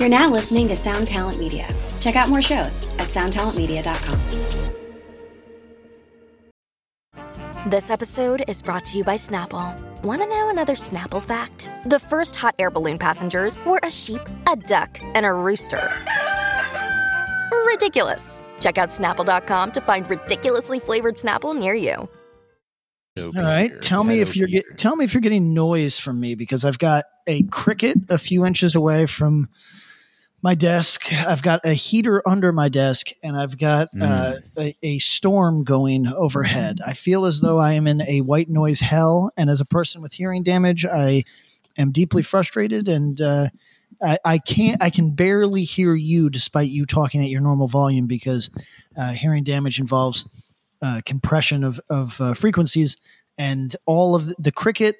You're now listening to Sound Talent Media. Check out more shows at soundtalentmedia.com. This episode is brought to you by Snapple. Want to know another Snapple fact? The first hot air balloon passengers were a sheep, a duck, and a rooster. Ridiculous. Check out Snapple.com to find ridiculously flavored Snapple near you. All right, tell me if you're getting noise from me, because I've got a cricket a few inches away from my desk. I've got a heater under my desk, and I've got a storm going overhead. I feel as though I am in a white noise hell, and as a person with hearing damage, I am deeply frustrated, and I can barely hear you despite you talking at your normal volume, because hearing damage involves compression of frequencies, and all of the cricket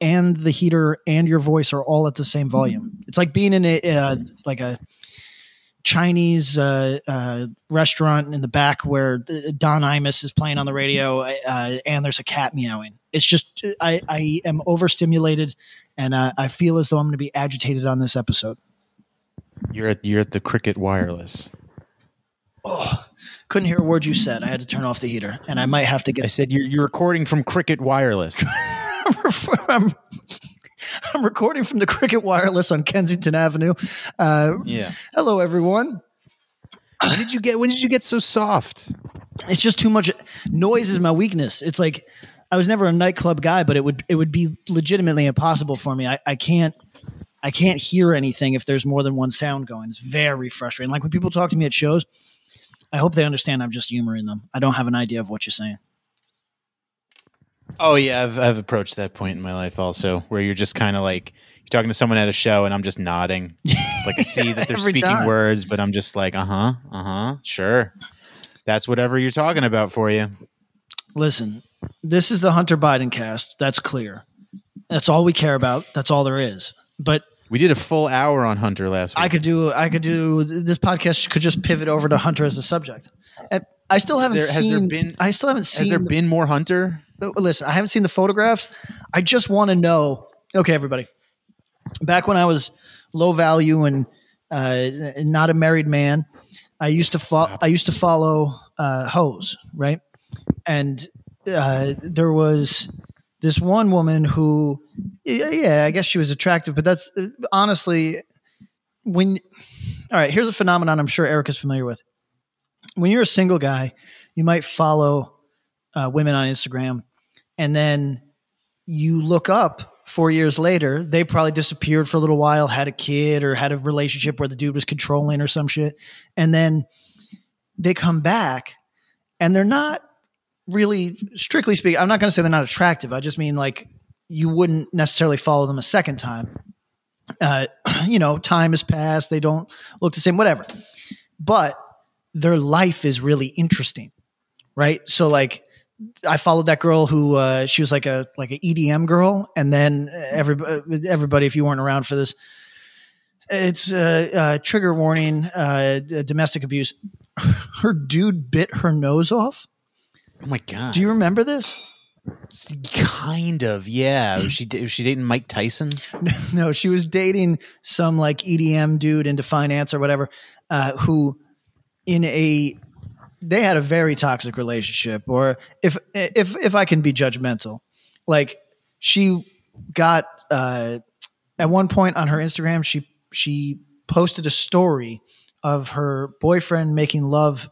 and the heater and your voice are all at the same volume. It's like being in a Chinese restaurant in the back where Don Imus is playing on the radio, and there's a cat meowing. It's just I am overstimulated, and I feel as though I'm going to be agitated on this episode. You're at the Cricket Wireless. Oh. Couldn't hear a word you said. I had to turn off the heater, and I might have to get... I said you're recording from Cricket Wireless. I'm recording from the Cricket Wireless on Kensington Avenue. Yeah. Hello, everyone. When did you get so soft? It's just too much. Noise is my weakness. It's like I was never a nightclub guy, but it would be legitimately impossible for me. I can't hear anything if there's more than one sound going. It's very frustrating. Like when people talk to me at shows, I hope they understand I'm just humoring them. I don't have an idea of what you're saying. Oh, yeah. I've approached that point in my life also, where you're just kind of like, you're talking to someone at a show and I'm just nodding. Like I see that they're speaking words, but I'm just like, sure. That's whatever you're talking about for you. Listen, this is the Hunter Biden cast. That's clear. That's all we care about. That's all there is. But we did a full hour on Hunter last week. I could do this podcast could just pivot over to Hunter as the subject. And I still haven't Has there been more Hunter? Listen, I haven't seen the photographs. I just want to know. Okay, everybody. Back when I was low value and not a married man, I used to follow hoes, right? And there was this one woman who, I guess she was attractive, but that's honestly all right, here's a phenomenon I'm sure Eric is familiar with. When you're a single guy, you might follow women on Instagram, and then you look up 4 years later, they probably disappeared for a little while, had a kid or had a relationship where the dude was controlling or some shit. And then they come back and they're not, really, strictly speaking, I'm not going to say they're not attractive. I just mean like you wouldn't necessarily follow them a second time. Time has passed. They don't look the same, whatever. But their life is really interesting, right? So like I followed that girl who she was like an EDM girl. And then everybody, if you weren't around for this, it's trigger warning, domestic abuse. Her dude bit her nose off. Oh my God. Do you remember this? Kind of, yeah. Was she dating Mike Tyson? No, she was dating some like EDM dude into finance or whatever, who they had a very toxic relationship, or if I can be judgmental, like she got, at one point on her Instagram, she posted a story of her boyfriend making love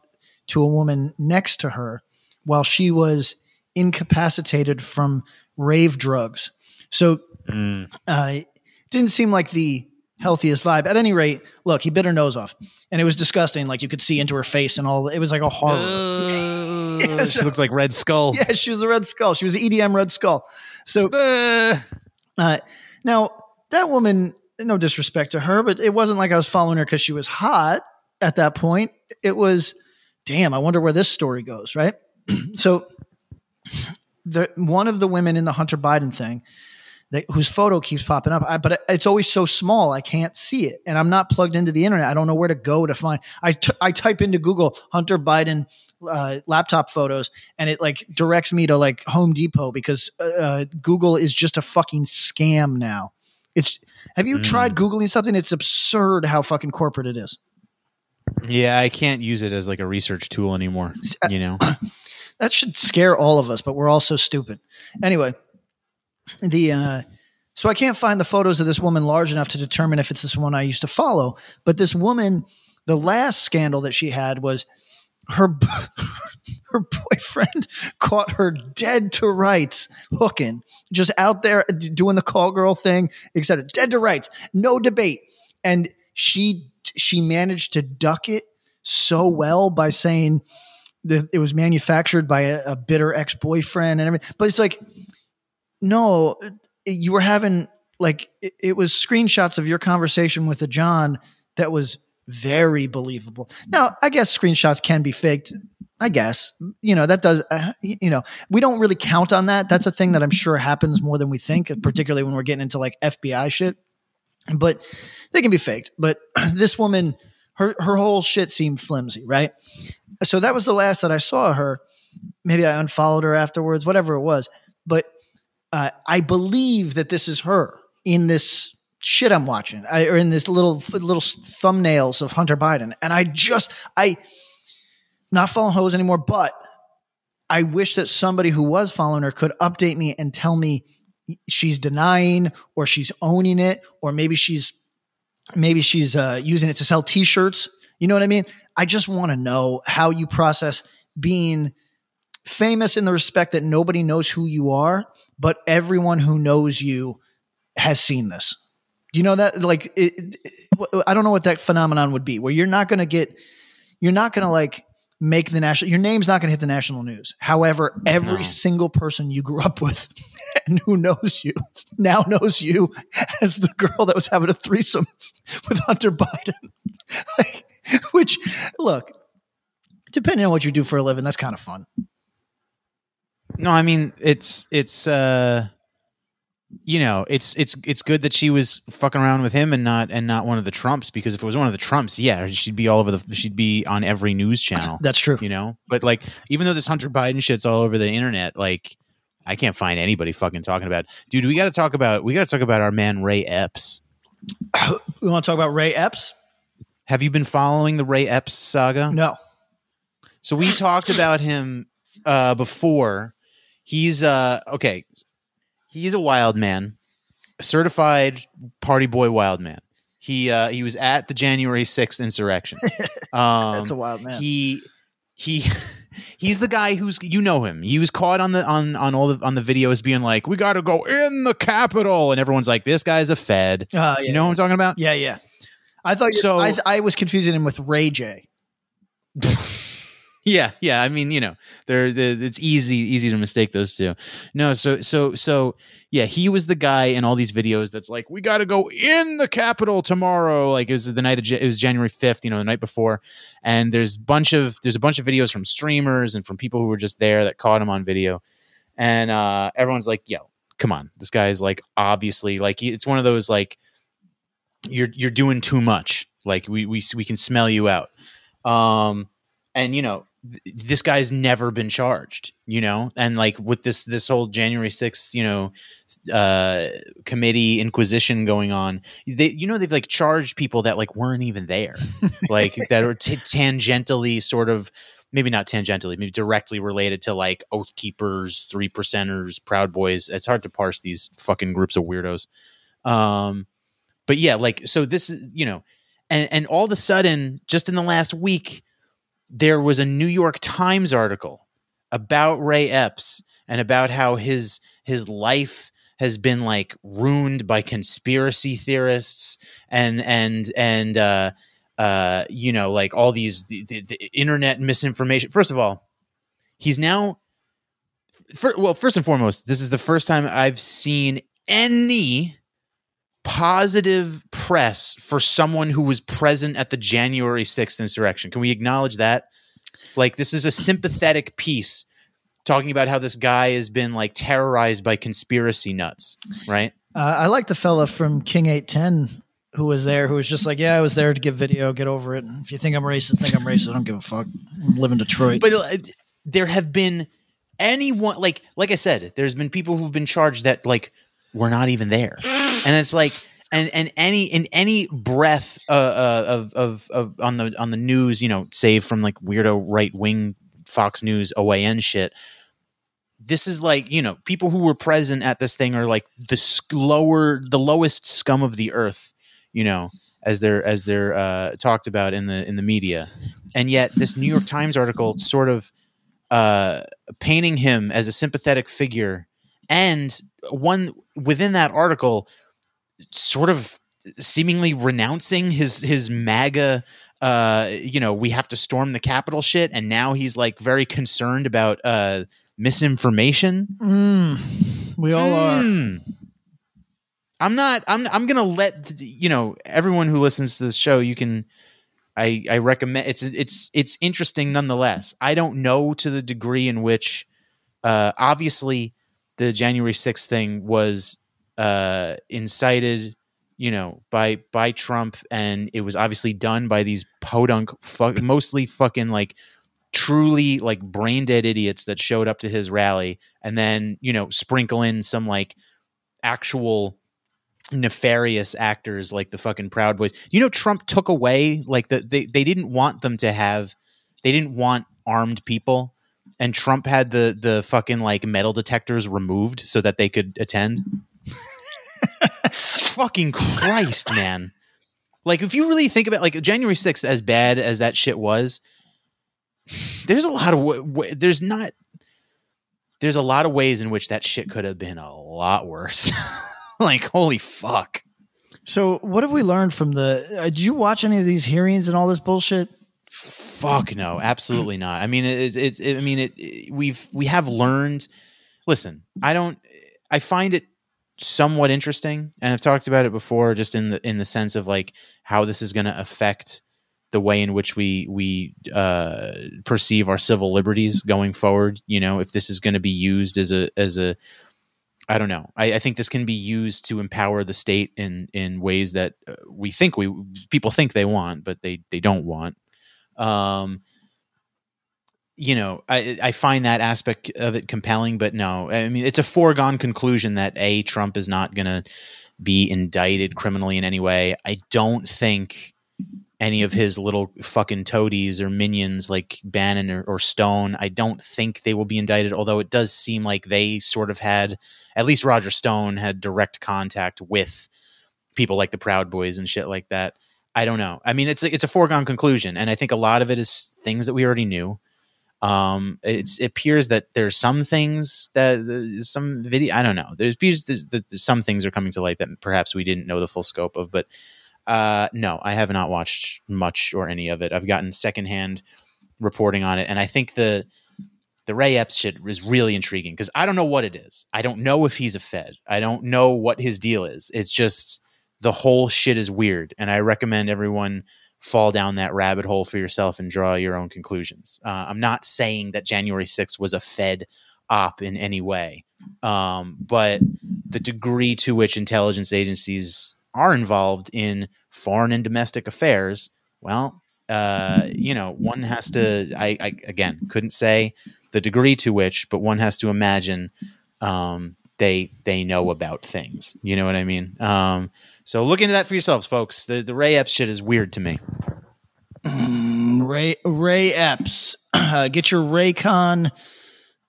to a woman next to her while she was incapacitated from rave drugs. So it didn't seem like the healthiest vibe. At any rate, look, he bit her nose off. And it was disgusting. Like you could see into her face and all. It was like a horror. Yeah, so, she looks like Red Skull. Yeah, she was a Red Skull. She was the EDM Red Skull. So now that woman, no disrespect to her, but it wasn't like I was following her because she was hot at that point. It was, damn, I wonder where this story goes, right? So one of the women in the Hunter Biden thing whose photo keeps popping up, but it's always so small I can't see it, and I'm not plugged into the internet. I don't know where to go to find. I type into Google Hunter Biden laptop photos, and it like directs me to like Home Depot, because Google is just a fucking scam now. It's have you tried Googling something? It's absurd how fucking corporate it is. Yeah, I can't use it as like a research tool anymore, you know. That should scare all of us, but we're all so stupid. Anyway, so I can't find the photos of this woman large enough to determine if it's this one I used to follow, but this woman, the last scandal that she had was her boyfriend caught her dead to rights hooking, just out there doing the call girl thing, etc. Dead to rights, no debate. And she managed to duck it so well by saying that it was manufactured by a bitter ex-boyfriend and everything. But it's like, no, you were having like it was screenshots of your conversation with a John that was very believable. Now, I guess screenshots can be faked. I guess, you know, that does, you know, we don't really count on that. That's a thing that I'm sure happens more than we think, particularly when we're getting into like FBI shit, but they can be faked. But this woman, her whole shit seemed flimsy. Right. So that was the last that I saw her. Maybe I unfollowed her afterwards, whatever it was. But I believe that this is her in this shit I'm watching or in this little thumbnails of Hunter Biden. And I not following hoes anymore, but I wish that somebody who was following her could update me and tell me she's denying or she's owning it, or maybe she's using it to sell T-shirts. You know what I mean? I just want to know how you process being famous in the respect that nobody knows who you are, but everyone who knows you has seen this. Do you know that? Like, I don't know what that phenomenon would be, where you're not going to make the national, your name's not going to hit the national news. However, every single person you grew up with and who knows you now knows you as the girl that was having a threesome with Hunter Biden. Like, which, look, depending on what you do for a living, that's kind of fun. No, I mean, it's you know, it's good that she was fucking around with him and not one of the Trumps, because if it was one of the Trumps, yeah, she'd be all over she'd be on every news channel. That's true. You know, but like, even though this Hunter Biden shit's all over the internet, like I can't find anybody fucking talking about it. Dude, we got to talk about our man, Ray Epps. We want to talk about Ray Epps. Have you been following the Ray Epps saga? No. So we talked about him before. He's okay. He's a wild man, a certified party boy wild man. He was at the January 6th insurrection. That's a wild man. He's the guy who's, you know him. He was caught on the videos being like, "We got to go in the Capitol," and everyone's like, "This guy's a Fed." Yeah, you know what I'm talking about? Yeah, yeah. I thought so. I was confusing him with Ray J. Yeah. I mean, you know, it's easy to mistake those two. No, so yeah, he was the guy in all these videos that's like, "We got to go in the Capitol tomorrow." Like it was it was January 5th, you know, the night before. And there's a bunch of videos from streamers and from people who were just there that caught him on video. And everyone's like, "Yo, come on, this guy is like obviously like it's one of those like you're doing too much. Like we can smell you out." And you know, this guy's never been charged, you know, and like with this whole January 6th, you know, committee inquisition going on, they've like charged people that like weren't even there, like that are tangentially sort of, maybe not tangentially, maybe directly related to like Oath Keepers, 3 Percenters, Proud Boys. It's hard to parse these fucking groups of weirdos. But yeah, like, so this is, you know, and all of a sudden, just in the last week, there was a New York Times article about Ray Epps and about how his life has been like ruined by conspiracy theorists and you know, like all these the internet misinformation. First of all, he's now first and foremost, this is the first time I've seen any positive press for someone who was present at the January 6th insurrection. Can we acknowledge that? Like, this is a sympathetic piece talking about how this guy has been like terrorized by conspiracy nuts, right? I like the fella from King 810 who was there, who was just like, "Yeah, I was there to give video, get over it. If you think I'm racist, I don't give a fuck. I live in Detroit." But there have been anyone, like I said, there's been people who've been charged that like we're not even there. And it's like, and any breath of on the news, you know, save from like weirdo right wing Fox News OAN shit. This is like, you know, people who were present at this thing are like the lowest scum of the earth, you know, as they're talked about in the media. And yet this New York Times article sort of painting him as a sympathetic figure, and one within that article sort of seemingly renouncing his MAGA, you know, we have to storm the Capitol shit. And now he's like very concerned about misinformation. We all are. I'm going to let, you know, everyone who listens to this show, you can, I recommend it's interesting nonetheless. I don't know to the degree in which, obviously the January 6th thing was, incited, you know, by Trump. And it was obviously done by these podunk mostly fucking like truly like brain dead idiots that showed up to his rally and then, you know, sprinkle in some like actual nefarious actors like the fucking Proud Boys. You know, Trump took away like they didn't want them to have, they didn't want armed people, and Trump had the fucking like metal detectors removed so that they could attend. Fucking Christ, man. Like if you really think about like January 6th, as bad as that shit was, there's a lot of there's a lot of ways in which that shit could have been a lot worse. Like, holy fuck. So what have we learned from did you watch any of these hearings and all this bullshit? Fuck no, absolutely not. I mean, we have learned, listen, I find it somewhat interesting, and I've talked about it before, just in the sense of like how this is going to affect the way in which we perceive our civil liberties going forward. You know, if this is going to be used as a, I don't know. I think this can be used to empower the state in ways that people think they want, but they don't want. You know, I find that aspect of it compelling, but no, I mean, it's a foregone conclusion that Trump is not going to be indicted criminally in any way. I don't think any of his little fucking toadies or minions like Bannon or Stone, I don't think they will be indicted, although it does seem like they sort of had, at least Roger Stone had direct contact with people like the Proud Boys and shit like that. I don't know. I mean, it's a foregone conclusion, and I think a lot of it is things that we already knew. It appears that there's some things that some video, I don't know. There's some things are coming to light that perhaps we didn't know the full scope of, but no, I have not watched much or any of it. I've gotten secondhand reporting on it, and I think the Ray Epps shit is really intriguing because I don't know what it is. I don't know if he's a Fed. I don't know what his deal is. It's just the whole shit is weird, and I recommend everyone fall down that rabbit hole for yourself and draw your own conclusions. I'm not saying that January 6th was a Fed op in any way, but the degree to which intelligence agencies are involved in foreign and domestic affairs, well, you know, one has to, I again, couldn't say the degree to which, but one has to imagine they know about things. You know what I mean? So look into that for yourselves, folks. The Ray Epps shit is weird to me. Ray Epps. Get your Raycon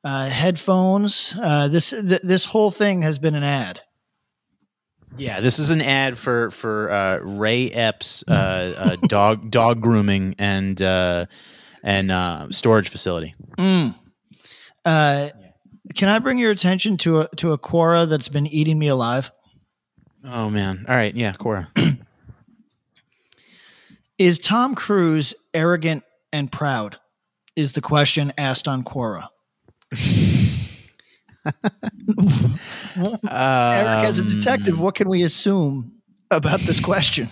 headphones. This whole thing has been an ad. Yeah, this is an ad for Ray Epps dog grooming and storage facility. Can I bring your attention to a Quora that's been eating me alive? Oh man! All right, yeah, Quora. Is Tom Cruise arrogant and proud? Is the question asked on Quora? Eric, as a detective, what can we assume about this question?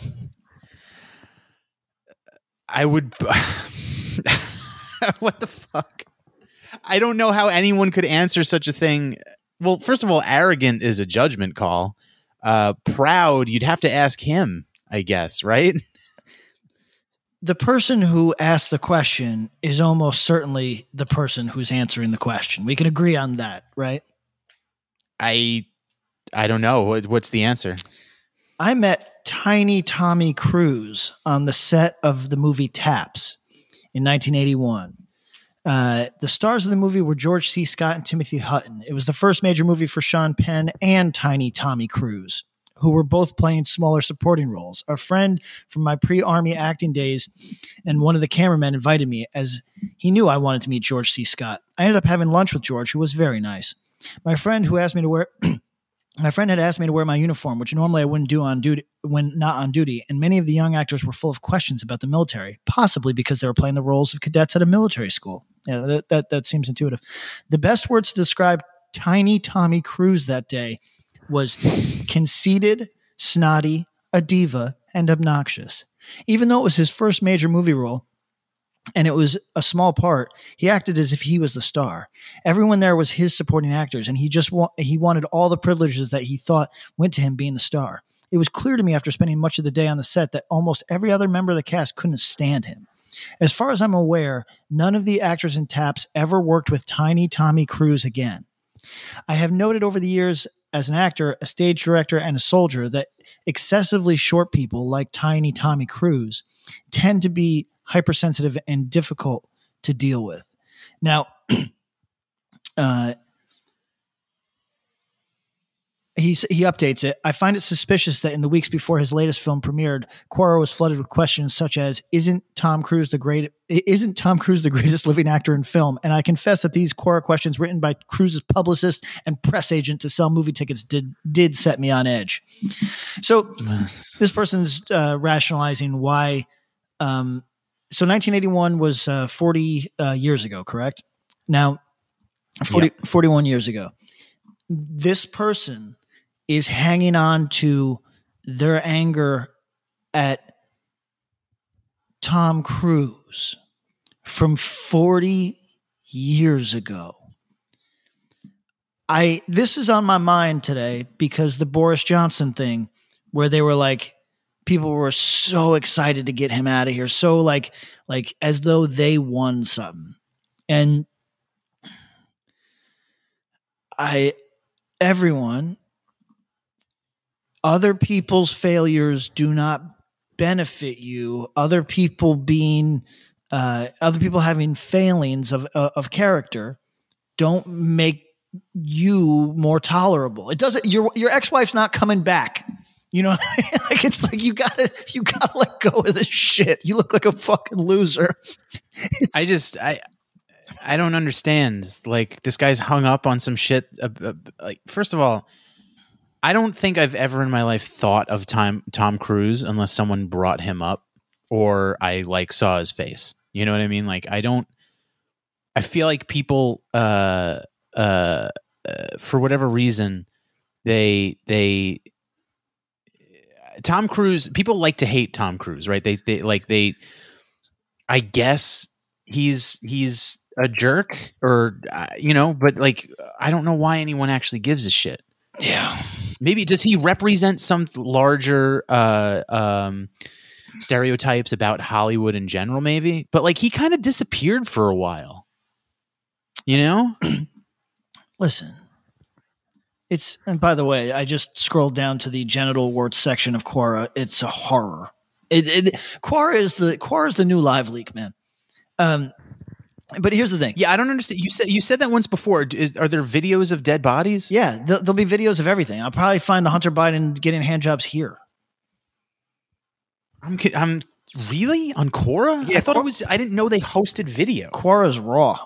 I would what the fuck? I don't know how anyone could answer such a thing. Well, first of all, arrogant is a judgment call. Proud, you'd have to ask him, I guess, right? The person who asked the question is almost certainly the person who's answering the question. We can agree on that, right? I I don't know. What's the answer? I met Tiny Tommy Cruise on the set of the movie Taps in 1981. The stars of the movie were George C. Scott and Timothy Hutton. It was the first major movie for Sean Penn and Tiny Tommy Cruise, who were both playing smaller supporting roles. A friend from my pre-Army acting days and one of the cameramen invited me, as he knew I wanted to meet George C. Scott. I ended up having lunch with George, who was very nice. My friend who asked me to wear... My friend had asked me to wear my uniform, which normally I wouldn't do on duty when not on duty, and many of the young actors were full of questions about the military, possibly because they were playing the roles of cadets at a military school. Yeah, that seems intuitive. The best words to describe Tiny Tommy Cruise that day was conceited, snotty, a diva, and obnoxious. Even though it was his first major movie role, and it was a small part, he acted as if he was the star. Everyone there was his supporting actors, and he wanted all the privileges that he thought went to him being the star. It was clear to me after spending much of the day on the set that almost every other member of the cast couldn't stand him. As far as I'm aware, none of the actors in Taps ever worked with Tiny Tommy Cruise again. I have noted over the years as an actor, a stage director, and a soldier that excessively short people like Tiny Tommy Cruise tend to be hypersensitive and difficult to deal with. Now, he updates it. I find it suspicious that in the weeks before his latest film premiered, Quora was flooded with questions such as, "Isn't Tom Cruise the greatest living actor in film?" And I confess that these Quora questions, written by Cruise's publicist and press agent to sell movie tickets, did set me on edge. So this person's rationalizing why. So 1981 was 40 years ago, correct? Now, 41 years ago. This person is hanging on to their anger at Tom Cruise from 40 years ago. This is on my mind today because the Boris Johnson thing, where they were like, people were so excited to get him out of here. So like as though they won something. And other people's failures do not benefit you. Other people having failings of character don't make you more tolerable. It doesn't, your ex-wife's not coming back. You know what I mean? Like, it's like, you gotta let go of this shit. You look like a fucking loser. I don't understand. Like, this guy's hung up on some shit. Like, first of all, I don't think I've ever in my life thought of Tom Cruise unless someone brought him up or I like saw his face. You know what I mean? Like, I feel like people, for whatever reason, Tom Cruise, people like to hate Tom Cruise, right? I guess he's a jerk or, but like, I don't know why anyone actually gives a shit. Yeah. Maybe does he represent some larger, stereotypes about Hollywood in general, maybe, but like he kind of disappeared for a while, Listen. And by the way, I just scrolled down to the genital warts section of Quora. It's a horror. Quora is the new Live Leak, man. But here's the thing. Yeah, I don't understand. You said that once before. Are there videos of dead bodies? Yeah, there'll be videos of everything. I'll probably find the Hunter Biden getting handjobs here. I'm really on Quora? Yeah, I thought Quora, I didn't know they hosted video. Quora's raw.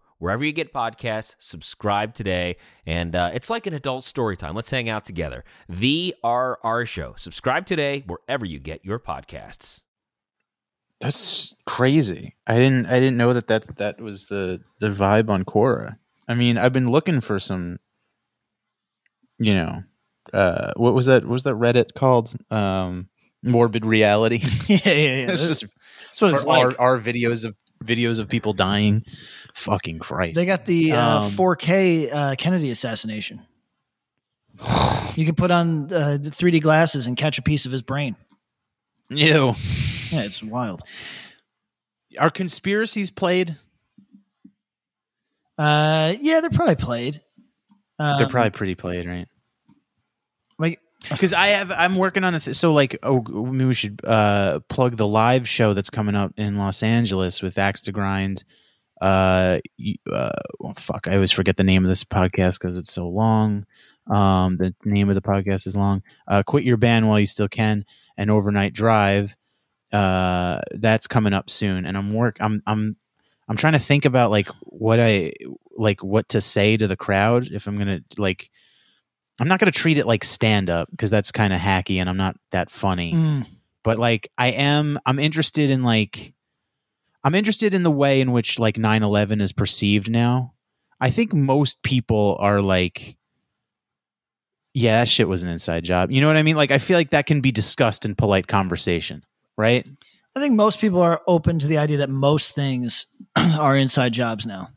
wherever you get podcasts, subscribe today. And it's like an adult story time. Let's hang out together. The RR Show. Subscribe today wherever you get your podcasts. That's crazy. I didn't know that was the vibe on Quora. I mean, I've been looking for some. You know, what was that? What was that Reddit called? Morbid Reality. Yeah. It's just that's what it's like. Our videos of people dying. Fucking Christ! They got the 4K Kennedy assassination. You can put on 3D glasses and catch a piece of his brain. Ew. Yeah, it's wild. Are conspiracies played? Yeah, they're probably played. They're probably pretty played, right? Like, because I'm working on maybe we should plug the live show that's coming up in Los Angeles with Axe to Grind. Fuck, I always forget the name of this podcast because it's so long. The name of the podcast is long. Quit Your Band While You Still Can and Overnight Drive. That's coming up soon, and I'm trying to think about what to say to the crowd if I'm going to I'm not going to treat it like stand up because that's kind of hacky and I'm not that funny. Mm. But I'm interested in the way in which 9/11 is perceived now. I think most people are yeah, that shit was an inside job. You know what I mean? I feel like that can be discussed in polite conversation, right? I think most people are open to the idea that most things are inside jobs now.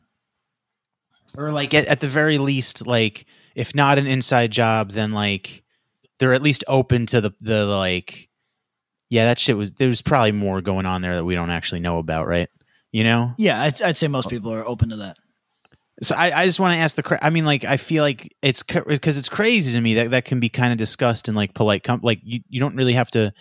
Or at the very least, if not an inside job, then they're at least open to the yeah, that shit there's probably more going on there that we don't actually know about. Right. You know? Yeah. I'd say most people are open to that. So I just want to ask I feel like it's because it's crazy to me that can be kind of discussed in polite, you don't really have to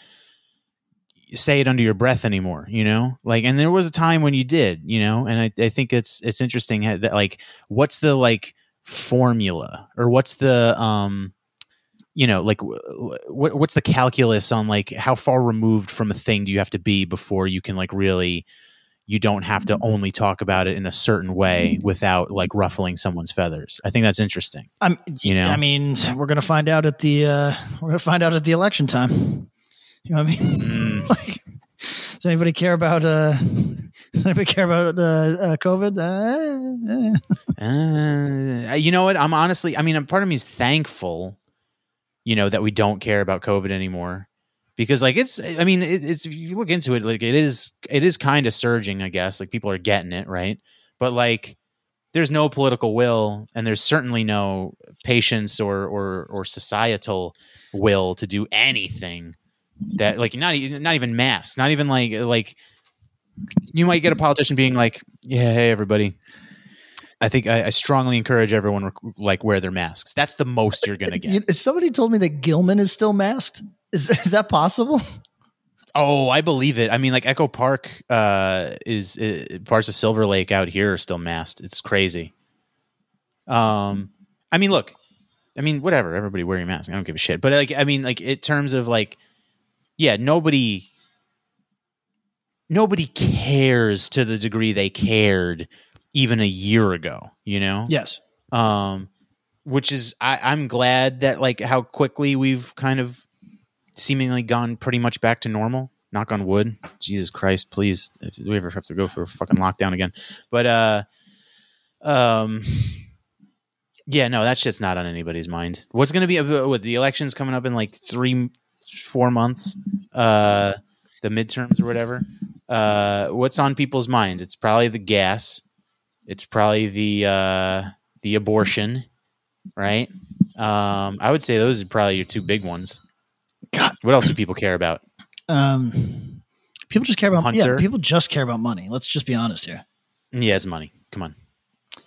say it under your breath anymore, you know, and there was a time when you did, you know, and I think it's interesting that what's the formula or what's the, you know, what's the calculus on how far removed from a thing do you have to be before you can really, you don't have to only talk about it in a certain way without ruffling someone's feathers. I think that's interesting. We're going to find out at the, election time. You know what I mean? Mm. Does anybody care about? COVID? You know what? I'm honestly. I mean, part of me is thankful. You know that we don't care about COVID anymore, because it's. I mean, it's. If you look into it, it is. It is kind of surging, I guess. People are getting it, right? But there's no political will, and there's certainly no patience or societal will to do anything. That not even masks, not even you might get a politician being yeah, hey everybody, I think I strongly encourage everyone wear their masks. That's the most you're gonna get. Somebody told me that Gilman is still masked. Is that possible? Oh, I believe it. I mean, Echo Park is parts of Silver Lake out here are still masked. It's crazy. I mean, look, I mean, whatever. Everybody wear your mask. I don't give a shit. But in terms of yeah, nobody cares to the degree they cared even a year ago, you know? Yes. Which is, I'm glad that how quickly we've kind of seemingly gone pretty much back to normal. Knock on wood. Jesus Christ, please. If we ever have to go for a fucking lockdown again. But, yeah, no, that shit's not on anybody's mind. What's going to be with the elections coming up in 3-4 months, the midterms or whatever, what's on people's mind? It's probably the gas. It's probably the abortion, right? I would say those are probably your two big ones. God, what else do people care about? People just care about Hunter. Yeah, people just care about money. Let's just be honest here. Yeah, it's money. Come on.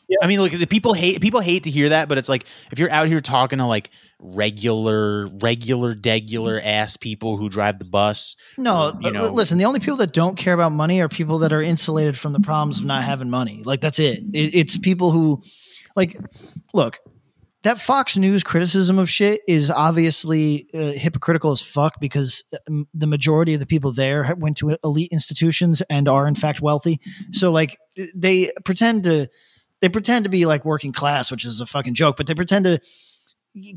Yeah. I mean, look, the people hate to hear that, but it's if you're out here talking to regular ass people who drive the bus. No, you know, listen, the only people that don't care about money are people that are insulated from the problems of not having money. That's it. It's people who look, that Fox News criticism of shit is obviously hypocritical as fuck, because the majority of the people there went to elite institutions and are in fact wealthy. So like they pretend to be like working class, which is a fucking joke, but they pretend to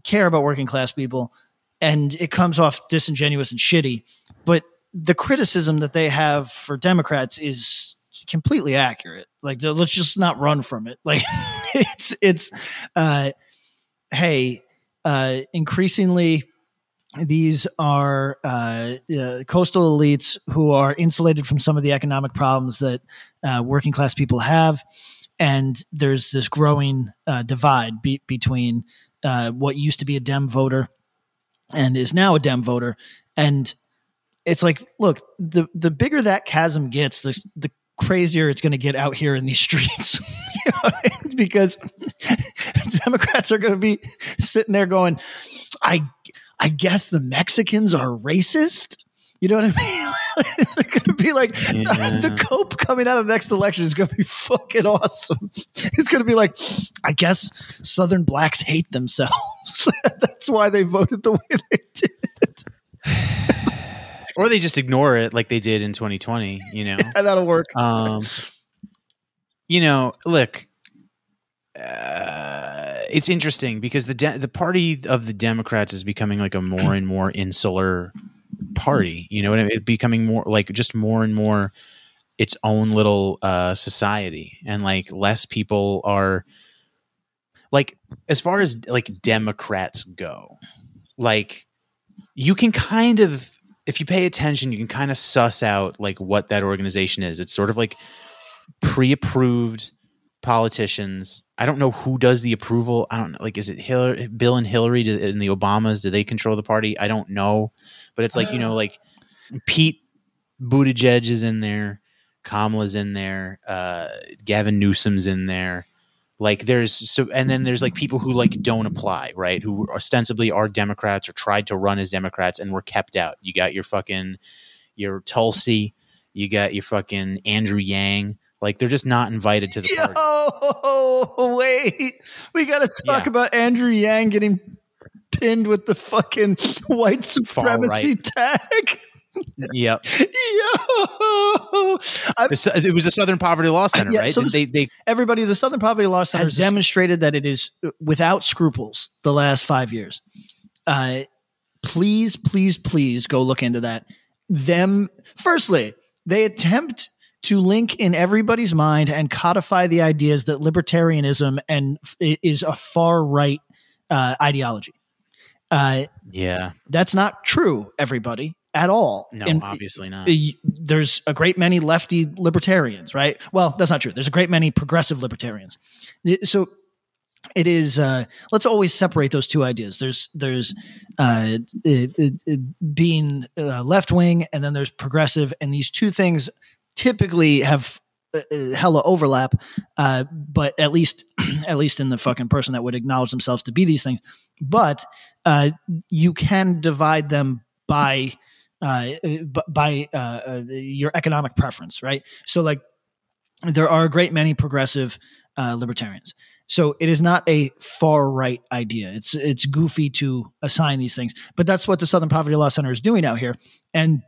care about working class people, and it comes off disingenuous and shitty. But the criticism that they have for Democrats is completely accurate. Like, let's just not run from it. Like it's increasingly these are coastal elites who are insulated from some of the economic problems that working class people have. And there's this growing divide between what used to be a Dem voter and is now a Dem voter. And it's like, look, the bigger that chasm gets, the crazier it's going to get out here in these streets, you know, because Democrats are going to be sitting there going, I guess the Mexicans are racist. You know what I mean? They're going to be like, the Cope coming out of the next election is going to be fucking awesome. It's going to be like, I guess Southern blacks hate themselves. That's why they voted the way they did. Or they just ignore it like they did in 2020, you know. Yeah, that'll work. You know, look, it's interesting because the party of the Democrats is becoming like a more and more insular party. You know, it's becoming more like just more and more its own little society, and like less people are like, as far as like Democrats go, like you can kind of, if you pay attention, you can kind of suss out like what that organization is. It's sort of like pre-approved politicians. I don't know who does the approval. I don't know. Like, is it Hillary, Bill and Hillary and the Obamas? Do they control the party? I don't know. But it's like, you know, like Pete Buttigieg is in there. Kamala's in there. Gavin Newsom's in there. Like there's and then there's like people who like don't apply, right? Who ostensibly are Democrats or tried to run as Democrats and were kept out. You got your fucking, your Tulsi, you got your fucking Andrew Yang. Like they're just not invited to the party. Oh, wait, we got to talk about Andrew Yang getting pinned with the fucking white supremacy tag. Yep. Yo, it was the Southern Poverty Law Center, right? So everybody, the Southern Poverty Law Center has demonstrated that it is without scruples the last 5 years. Please go look into that. Firstly, they attempt to link in everybody's mind and codify the ideas that libertarianism and is a far right ideology. That's not true, everybody. At all. No, and obviously not. There's a great many lefty libertarians, right? Well, that's not true. There's a great many progressive libertarians. So it is, let's always separate those two ideas. There's being left-wing, and then there's progressive, and these two things typically have hella overlap, but at least in the fucking person that would acknowledge themselves to be these things. But you can divide them by your economic preference, right? So like there are a great many progressive libertarians. So it is not a far right idea. It's goofy to assign these things, but that's what the Southern Poverty Law Center is doing out here. And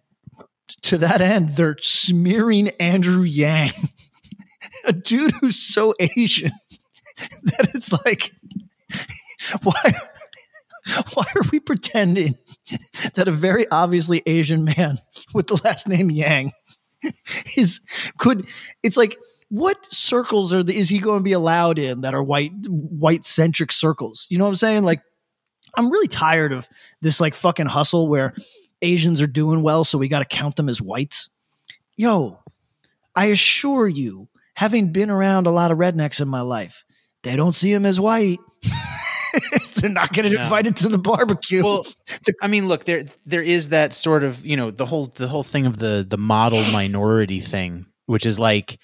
to that end, they're smearing Andrew Yang, a dude who's so Asian that it's like, why are we pretending that a very obviously Asian man with the last name Yang it's like, what circles is he going to be allowed in that are white centric circles? You know what I'm saying? Like, I'm really tired of this like fucking hustle where Asians are doing well, so we got to count them as whites. Yo, I assure you, having been around a lot of rednecks in my life, they don't see him as white. They're not going to invite it to the barbecue. Well, I mean, look, there is that sort of, you know, the whole thing of the model minority thing, which is like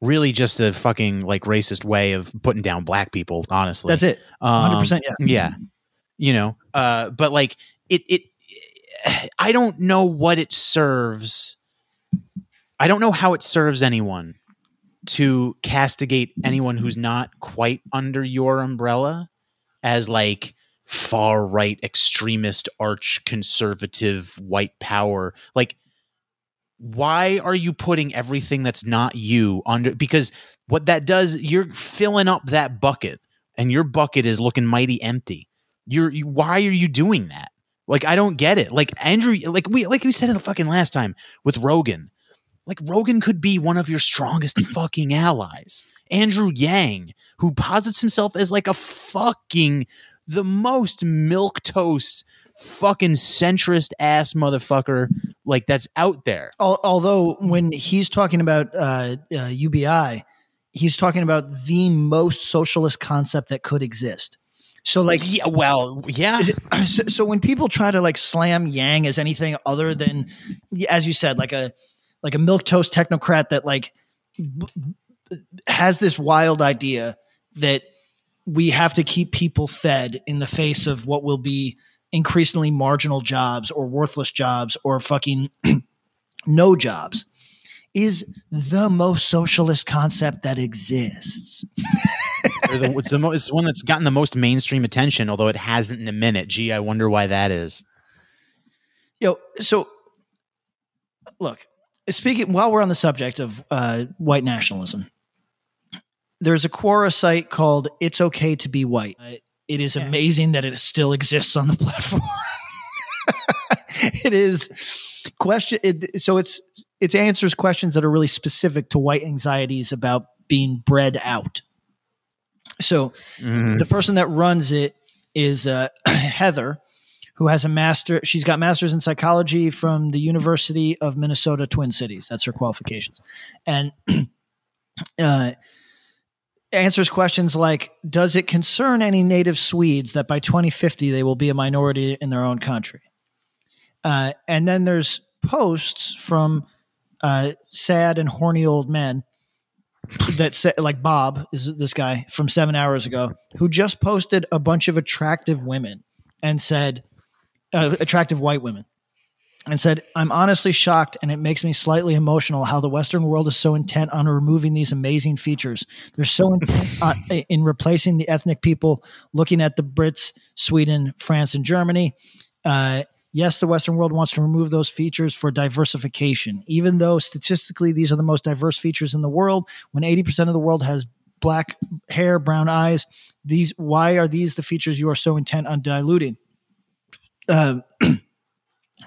really just a fucking like racist way of putting down black people. Honestly, that's it. 100%. Yeah. You know, but like it, I don't know what it serves. I don't know how it serves anyone to castigate anyone who's not quite under your umbrella as like far right extremist arch conservative white power. Like, why are you putting everything that's not you under? Because what that does, you're filling up that bucket, and your bucket is looking mighty empty. Why are you doing that? Like, I don't get it. Like Andrew, like we said in the fucking last time with Rogan, like Rogan could be one of your strongest fucking allies. Andrew Yang, who posits himself as like a fucking the most milquetoast fucking centrist ass motherfucker like that's out there. Although when he's talking about UBI, he's talking about the most socialist concept that could exist. So like, yeah, well, yeah. So when people try to like slam Yang as anything other than, as you said, like a milquetoast technocrat that like has this wild idea that we have to keep people fed in the face of what will be increasingly marginal jobs or worthless jobs or fucking no jobs, is the most socialist concept that exists. It's the one that's gotten the most mainstream attention, although it hasn't in a minute. Gee, I wonder why that is. So look, speaking while we're on the subject of white nationalism, there's a Quora site called It's Okay to Be White. It is amazing that it still exists on the platform. It is question. It answers questions that are really specific to white anxieties about being bred out. So the person that runs it is Heather, who has a master. She's got master's in psychology from the University of Minnesota Twin Cities. That's her qualifications. And answers questions like, does it concern any native Swedes that by 2050 they will be a minority in their own country? And then there's posts from sad and horny old men that say, like Bob is this guy from 7 hours ago who just posted a bunch of attractive women and said, attractive white women, and said, I'm honestly shocked and it makes me slightly emotional how the Western world is so intent on removing these amazing features. They're so intent in replacing the ethnic people, looking at the Brits, Sweden, France, and Germany. Yes, the Western world wants to remove those features for diversification, even though statistically these are the most diverse features in the world. When 80% of the world has black hair, brown eyes, why are these the features you are so intent on diluting?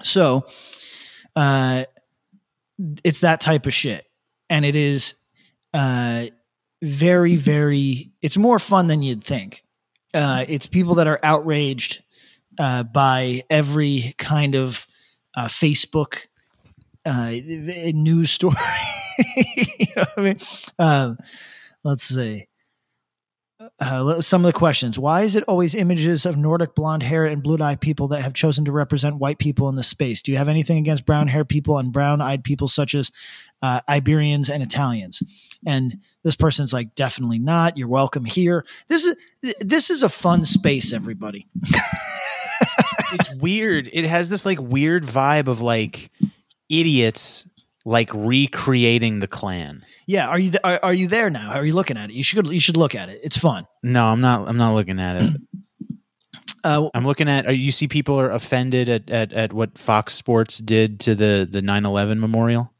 So it's that type of shit. And it is very, very – it's more fun than you'd think. It's people that are outraged by every kind of Facebook news story. You know what I mean? Let's see. Some of the questions. Why is it always images of Nordic blonde hair and blue-eyed people that have chosen to represent white people in this space? Do you have anything against brown hair people and brown-eyed people such as Iberians and Italians? And this person's like, definitely not. You're welcome here. This is a fun space, everybody. It's weird. It has this like weird vibe of like idiots like recreating the Klan. Yeah, are you there now? Are you looking at it? You should look at it. It's fun. No, I'm not looking at it. I'm looking at. You see, people are offended at what Fox Sports did to the 9/11 memorial.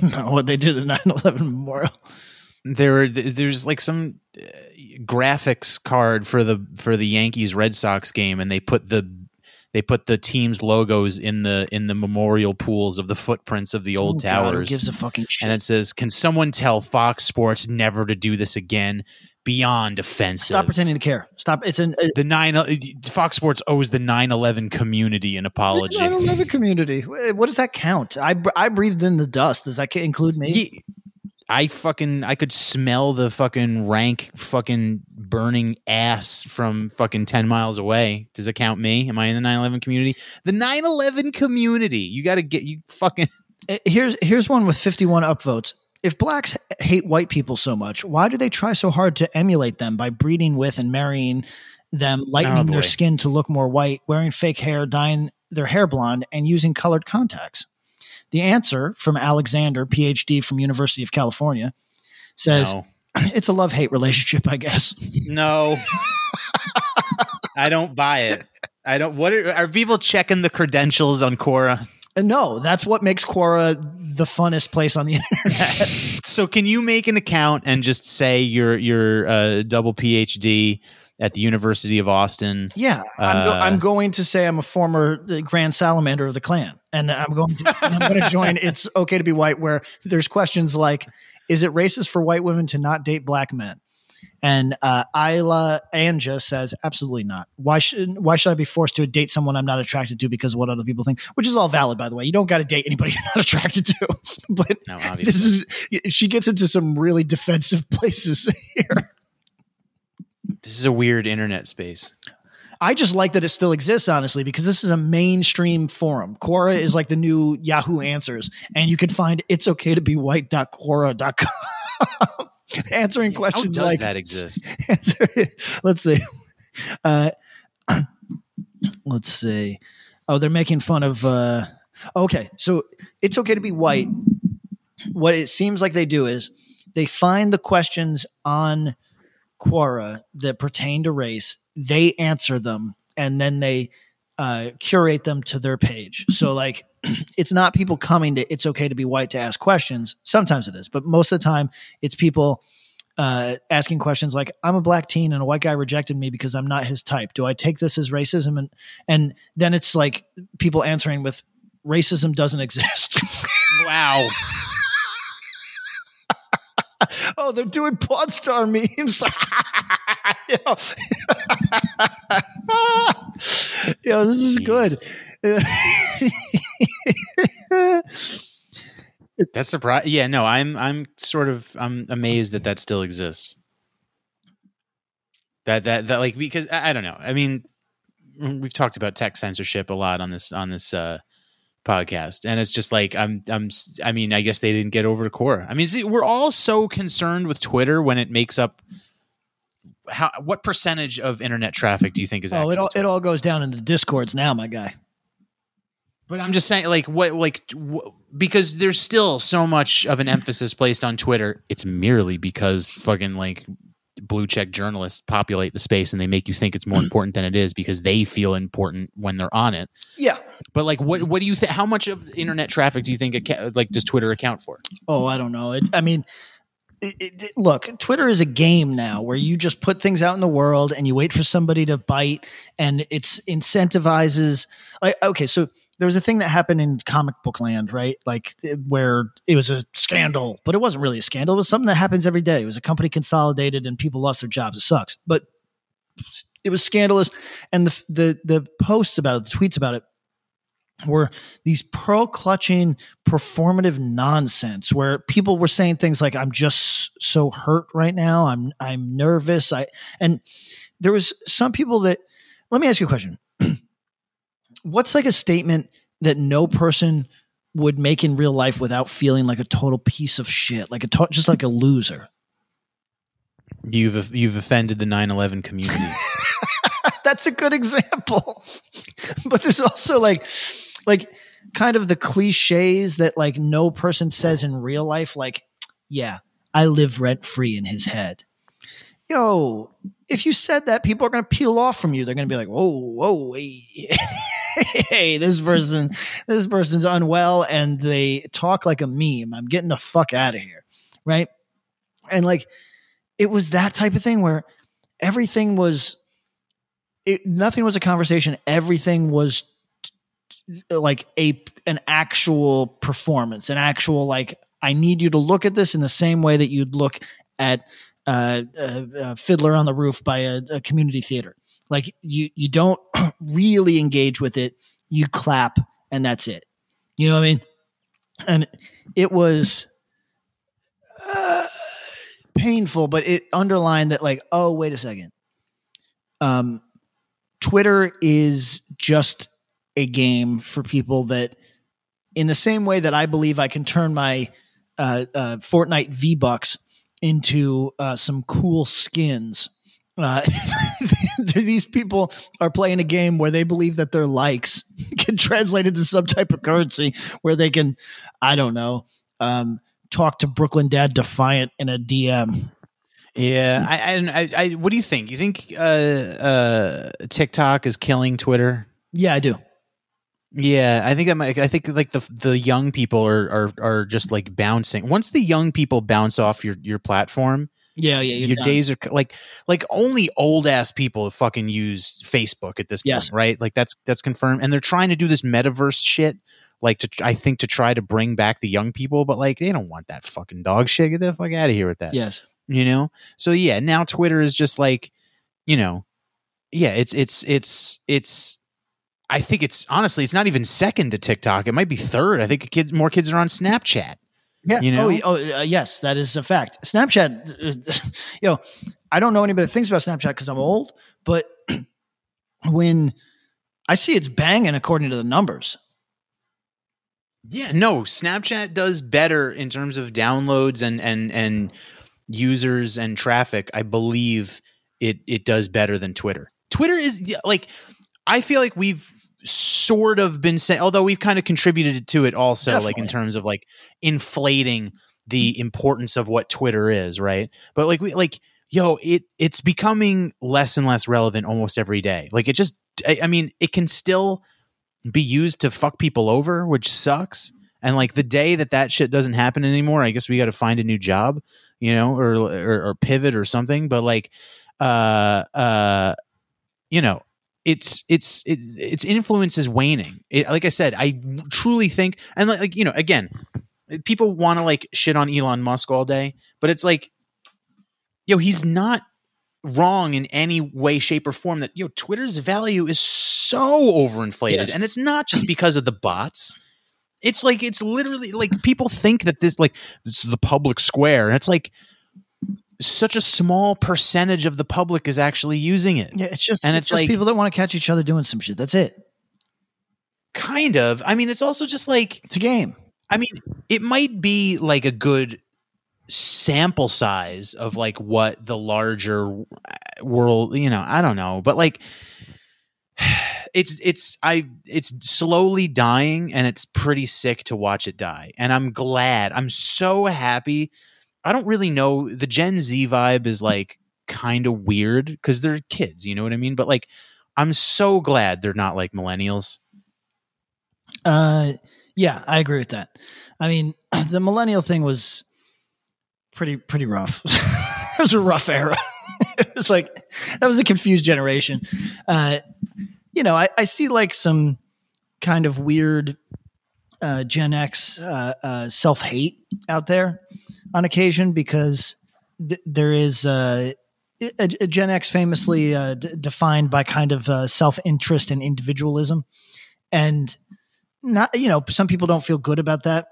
No, what they did to the 9/11 memorial. There's like some graphics card for the Yankees Red Sox game, and they put the team's logos in the memorial pools of the footprints of the old towers. Who gives a fucking shit? And it says, "Can someone tell Fox Sports never to do this again? Beyond offensive. Stop pretending to care. Stop. Fox Sports owes the 9/11 community an apology. 9/11 community. What does that count? I breathed in the dust. Does that include me? I could smell the fucking rank fucking burning ass from fucking 10 miles away. Does it count me? Am I in the 9/11 community? The 9/11 community. You got to get you fucking. Here's one with 51 upvotes. If blacks hate white people so much, why do they try so hard to emulate them by breeding with and marrying them, lightening their skin to look more white, wearing fake hair, dyeing their hair blonde, and using colored contacts? The answer from Alexander, PhD from University of California, says, It's a love-hate relationship, I guess. No. I don't buy it. I don't. What are people checking the credentials on Quora? No, that's what makes Quora the funnest place on the internet. So can you make an account and just say you're double PhD at the University of Austin? Yeah. I'm going to say I'm a former Grand Salamander of the Klan, and I'm going to join It's Okay to Be White, where there's questions like, is it racist for white women to not date black men? And Ayla Anja says, absolutely not. Why should I be forced to date someone I'm not attracted to because of what other people think? Which is all valid, by the way. You don't got to date anybody you're not attracted to. But no, obviously. She gets into some really defensive places here. This is a weird internet space. I just like that it still exists, honestly, because this is a mainstream forum. Quora is like the new Yahoo Answers, and you can find It's Okay to Be White.Quora.com. Answering questions like that exist. Let's see. Let's see. Oh, they're making fun of. Okay, so It's Okay to Be White. What it seems like they do is they find the questions on Quora that pertain to race. They answer them, and then they curate them to their page. So, like, it's not people coming to It's Okay to Be White to ask questions. Sometimes it is, but most of the time it's people asking questions like, I'm a black teen and a white guy rejected me because I'm not his type. Do I take this as racism? And then it's like people answering with, racism doesn't exist. Wow. Oh, they're doing Pawn Star memes. Yo, this is good. That's surprising. Yeah, no, I'm amazed that still exists. That like, because I don't know. I mean, we've talked about tech censorship a lot on this podcast, and it's just like I mean, I guess they didn't get over to Quora. I mean, see, we're all so concerned with Twitter when it makes up. What percentage of internet traffic do you think is actual? It all goes down into Discords now, my guy. But I'm just saying, like, because there's still so much of an emphasis placed on Twitter. It's merely because fucking like blue check journalists populate the space and they make you think it's more important than it is because they feel important when they're on it. Yeah. But like, what do you think? How much of internet traffic do you think does Twitter account for? Oh, I don't know. Look, Twitter is a game now where you just put things out in the world and you wait for somebody to bite, and it's incentivizes. Like, okay, so there was a thing that happened in comic book land, right? Like where it was a scandal, but it wasn't really a scandal. It was something that happens every day. It was a company consolidated and people lost their jobs. It sucks, but it was scandalous. And the posts about it, the tweets about it, were these pearl-clutching, performative nonsense where people were saying things like, I'm just so hurt right now. I'm nervous. And there was some people that – let me ask you a question. What's like a statement that no person would make in real life without feeling like a total piece of shit, like just like a loser? You've offended the 9/11 community. That's a good example. But there's also like kind of the cliches that like no person says in real life, like, yeah, I live rent free in his head. Yo, if you said that, people are going to peel off from you. They're going to be like, whoa, hey, this person's unwell. And they talk like a meme. I'm getting the fuck out of here. Right. And like, it was that type of thing where everything was, nothing was a conversation. Everything was like an actual performance, an actual like, I need you to look at this in the same way that you'd look at Fiddler on the Roof by a community theater. Like you don't really engage with it. You clap and that's it. You know what I mean? And it was painful, but it underlined that like, oh, wait a second. Twitter is just a game for people that, in the same way that I believe I can turn my Fortnite V-Bucks into some cool skins, these people are playing a game where they believe that their likes can translate into some type of currency where they can, I don't know, talk to Brooklyn Dad Defiant in a DM. Yeah. I what do you think? You think TikTok is killing Twitter? Yeah, I do. Yeah, I think like the young people are just like bouncing. Once the young people bounce off your platform, your done. Days are like only old ass people fucking use Facebook at this point, right? Like that's confirmed, and they're trying to do this metaverse shit, like to try to bring back the young people, but like they don't want that fucking dog shit. Get the fuck out of here with that. Yes, you know. So yeah, now Twitter is just like, you know, yeah, it's. I think it's honestly, it's not even second to TikTok. It might be third. I think more kids are on Snapchat. Yeah. You know? Yes, that is a fact. Snapchat, you know, I don't know anybody that thinks about Snapchat because I'm old, but when I see it's banging according to the numbers. Yeah, no, Snapchat does better in terms of downloads and users and traffic. I believe it does better than Twitter. Twitter is like, I feel like we've sort of been saying, although we've kind of contributed to it also, definitely. Like in terms of like inflating the importance of what Twitter is, right? But like it's becoming less and less relevant almost every day. Like it just, I mean, it can still be used to fuck people over, which sucks. And like the day that shit doesn't happen anymore, I guess we got to find a new job, you know, or pivot or something. But like, you know. Its influence is waning. Like I said, I truly think, and like you know, again, people want to like shit on Elon Musk all day, but it's like, yo, he's not wrong in any way, shape, or form. That yo, Twitter's value is so overinflated, and it's not just because of the bots. It's like it's literally like people think that this like it's the public square, and it's like. Such a small percentage of the public is actually using it. Yeah, it's just like people that want to catch each other doing some shit. That's it. Kind of. I mean, it's also just like it's a game. I mean, it might be like a good sample size of like what the larger world, you know, I don't know, but like it's slowly dying and it's pretty sick to watch it die. And I'm glad. I'm so happy. I don't really know. The Gen Z vibe is like kind of weird because they're kids. You know what I mean? But like, I'm so glad they're not like millennials. Yeah, I agree with that. I mean, the millennial thing was pretty rough. It was a rough era. It was like, that was a confused generation. You know, I see like some kind of weird Gen X self-hate out there on occasion because there is a Gen X famously defined by kind of self-interest and individualism. And not, you know, some people don't feel good about that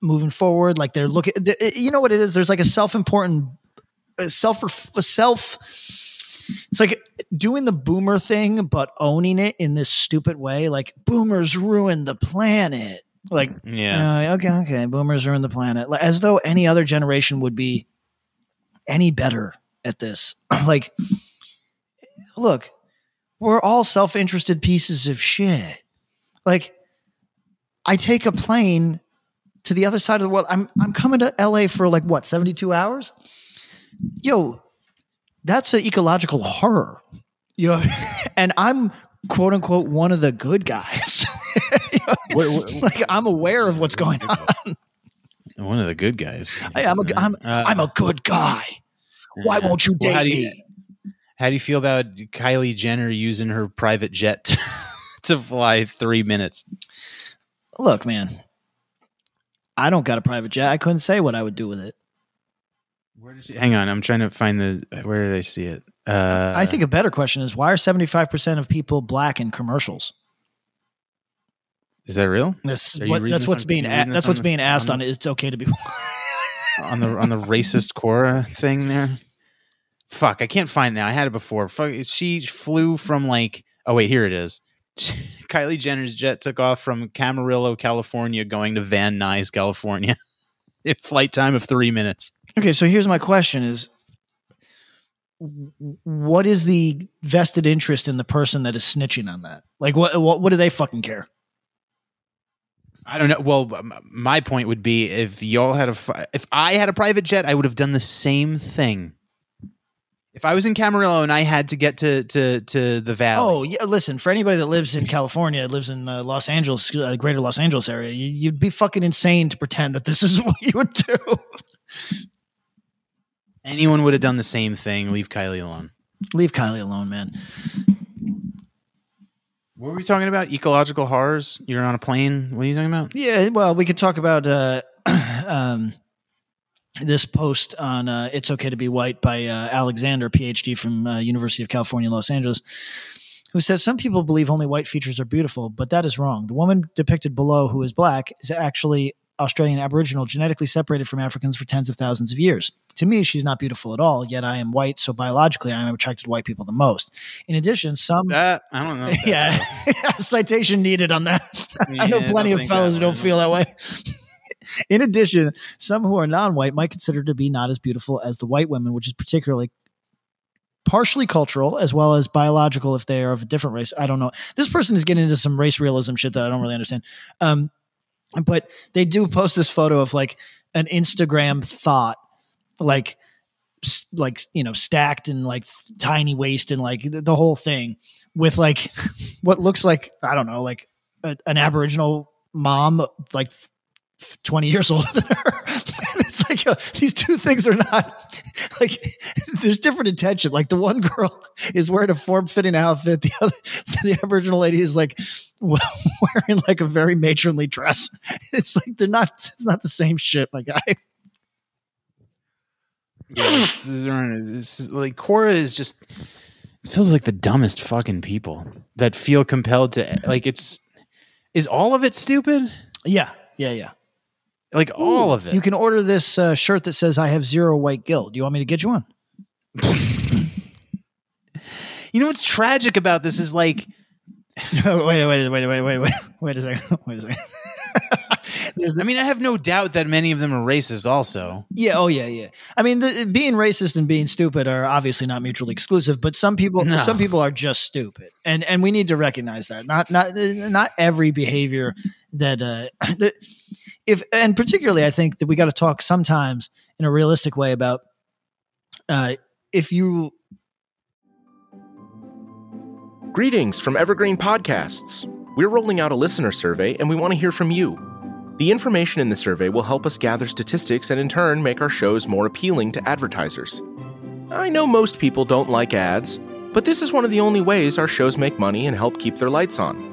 moving forward. Like they're looking, you know what it is? There's like a self-important, it's like doing the boomer thing, but owning it in this stupid way. Like boomers ruined the planet. Like, yeah, okay. Boomers are in the planet, like, as though any other generation would be any better at this. Like, look, we're all self-interested pieces of shit. Like, I take a plane to the other side of the world. I'm coming to LA for like what, 72 hours? Yo, that's an ecological horror, you know. And I'm quote unquote one of the good guys. You know, wait. Like I'm aware of what's going on. One of the good guys. Hey, I'm a good guy. Why won't you date me? How do you feel about Kylie Jenner using her private jet to fly 3 minutes? Look, man, I don't got a private jet. I couldn't say what I would do with it. Where did she? Hang on, I'm trying to find where did I see it? I think a better question is why are 75% of people black in commercials? Is that real? That's what's being asked on It's Okay to Be on the racist Quora thing there. Fuck, I can't find it now. I had it before. Fuck, she flew from like. Oh wait, here it is. Kylie Jenner's jet took off from Camarillo, California, going to Van Nuys, California. Flight time of 3 minutes. Okay, so here's my question: is what is the vested interest in the person that is snitching on that? Like, what do they fucking care? I don't know. Well, my point would be if I had a private jet, I would have done the same thing. If I was in Camarillo and I had to get to the valley. Oh, yeah. Listen, for anybody that lives in California, lives in Los Angeles, greater Los Angeles area, you'd be fucking insane to pretend that this is what you would do. Anyone would have done the same thing. Leave Kylie alone. Leave Kylie alone, man. What were we talking about? Ecological horrors? You're on a plane? What are you talking about? Yeah, well, we could talk about this post on It's Okay to Be White by Alexander, PhD from University of California, Los Angeles, who says, some people believe only white features are beautiful, but that is wrong. The woman depicted below, who is black, is actually Australian Aboriginal, genetically separated from Africans for tens of thousands of years. To me, she's not beautiful at all, yet I am white, so biologically I am attracted to white people the most. In addition, some... I don't know. Yeah, citation needed on that. Yeah, I know plenty of fellas who don't feel that way. In addition, some who are non-white might consider to be not as beautiful as the white women, which is particularly partially cultural as well as biological if they are of a different race. I don't know. This person is getting into some race realism shit that I don't really understand. But they do post this photo of like an Instagram thought, like, you know, stacked and like tiny waist and like the whole thing with like what looks like, I don't know, like an Aboriginal mom, like 20 years older than her. It's like, these two things are not like, there's different intention. Like the one girl is wearing a form-fitting outfit. The Aboriginal lady is like wearing like a very matronly dress. It's like, it's not the same shit. My guy. Yeah, this is like Quora is just, it feels like the dumbest fucking people that feel compelled to like, is all of it stupid? Yeah. Like all of it. You can order this shirt that says, I have zero white guilt. Do you want me to get you one? You know, what's tragic about this is like, wait a second. I have no doubt that many of them are racist also. Yeah. Oh yeah. Yeah. I mean, being racist and being stupid are obviously not mutually exclusive, but some people are just stupid. And we need to recognize that not every behavior and particularly I think that we got to talk sometimes in a realistic way about, if you. Greetings from Evergreen Podcasts. We're rolling out a listener survey and we want to hear from you. The information in the survey will help us gather statistics and in turn make our shows more appealing to advertisers. I know most people don't like ads, but this is one of the only ways our shows make money and help keep their lights on.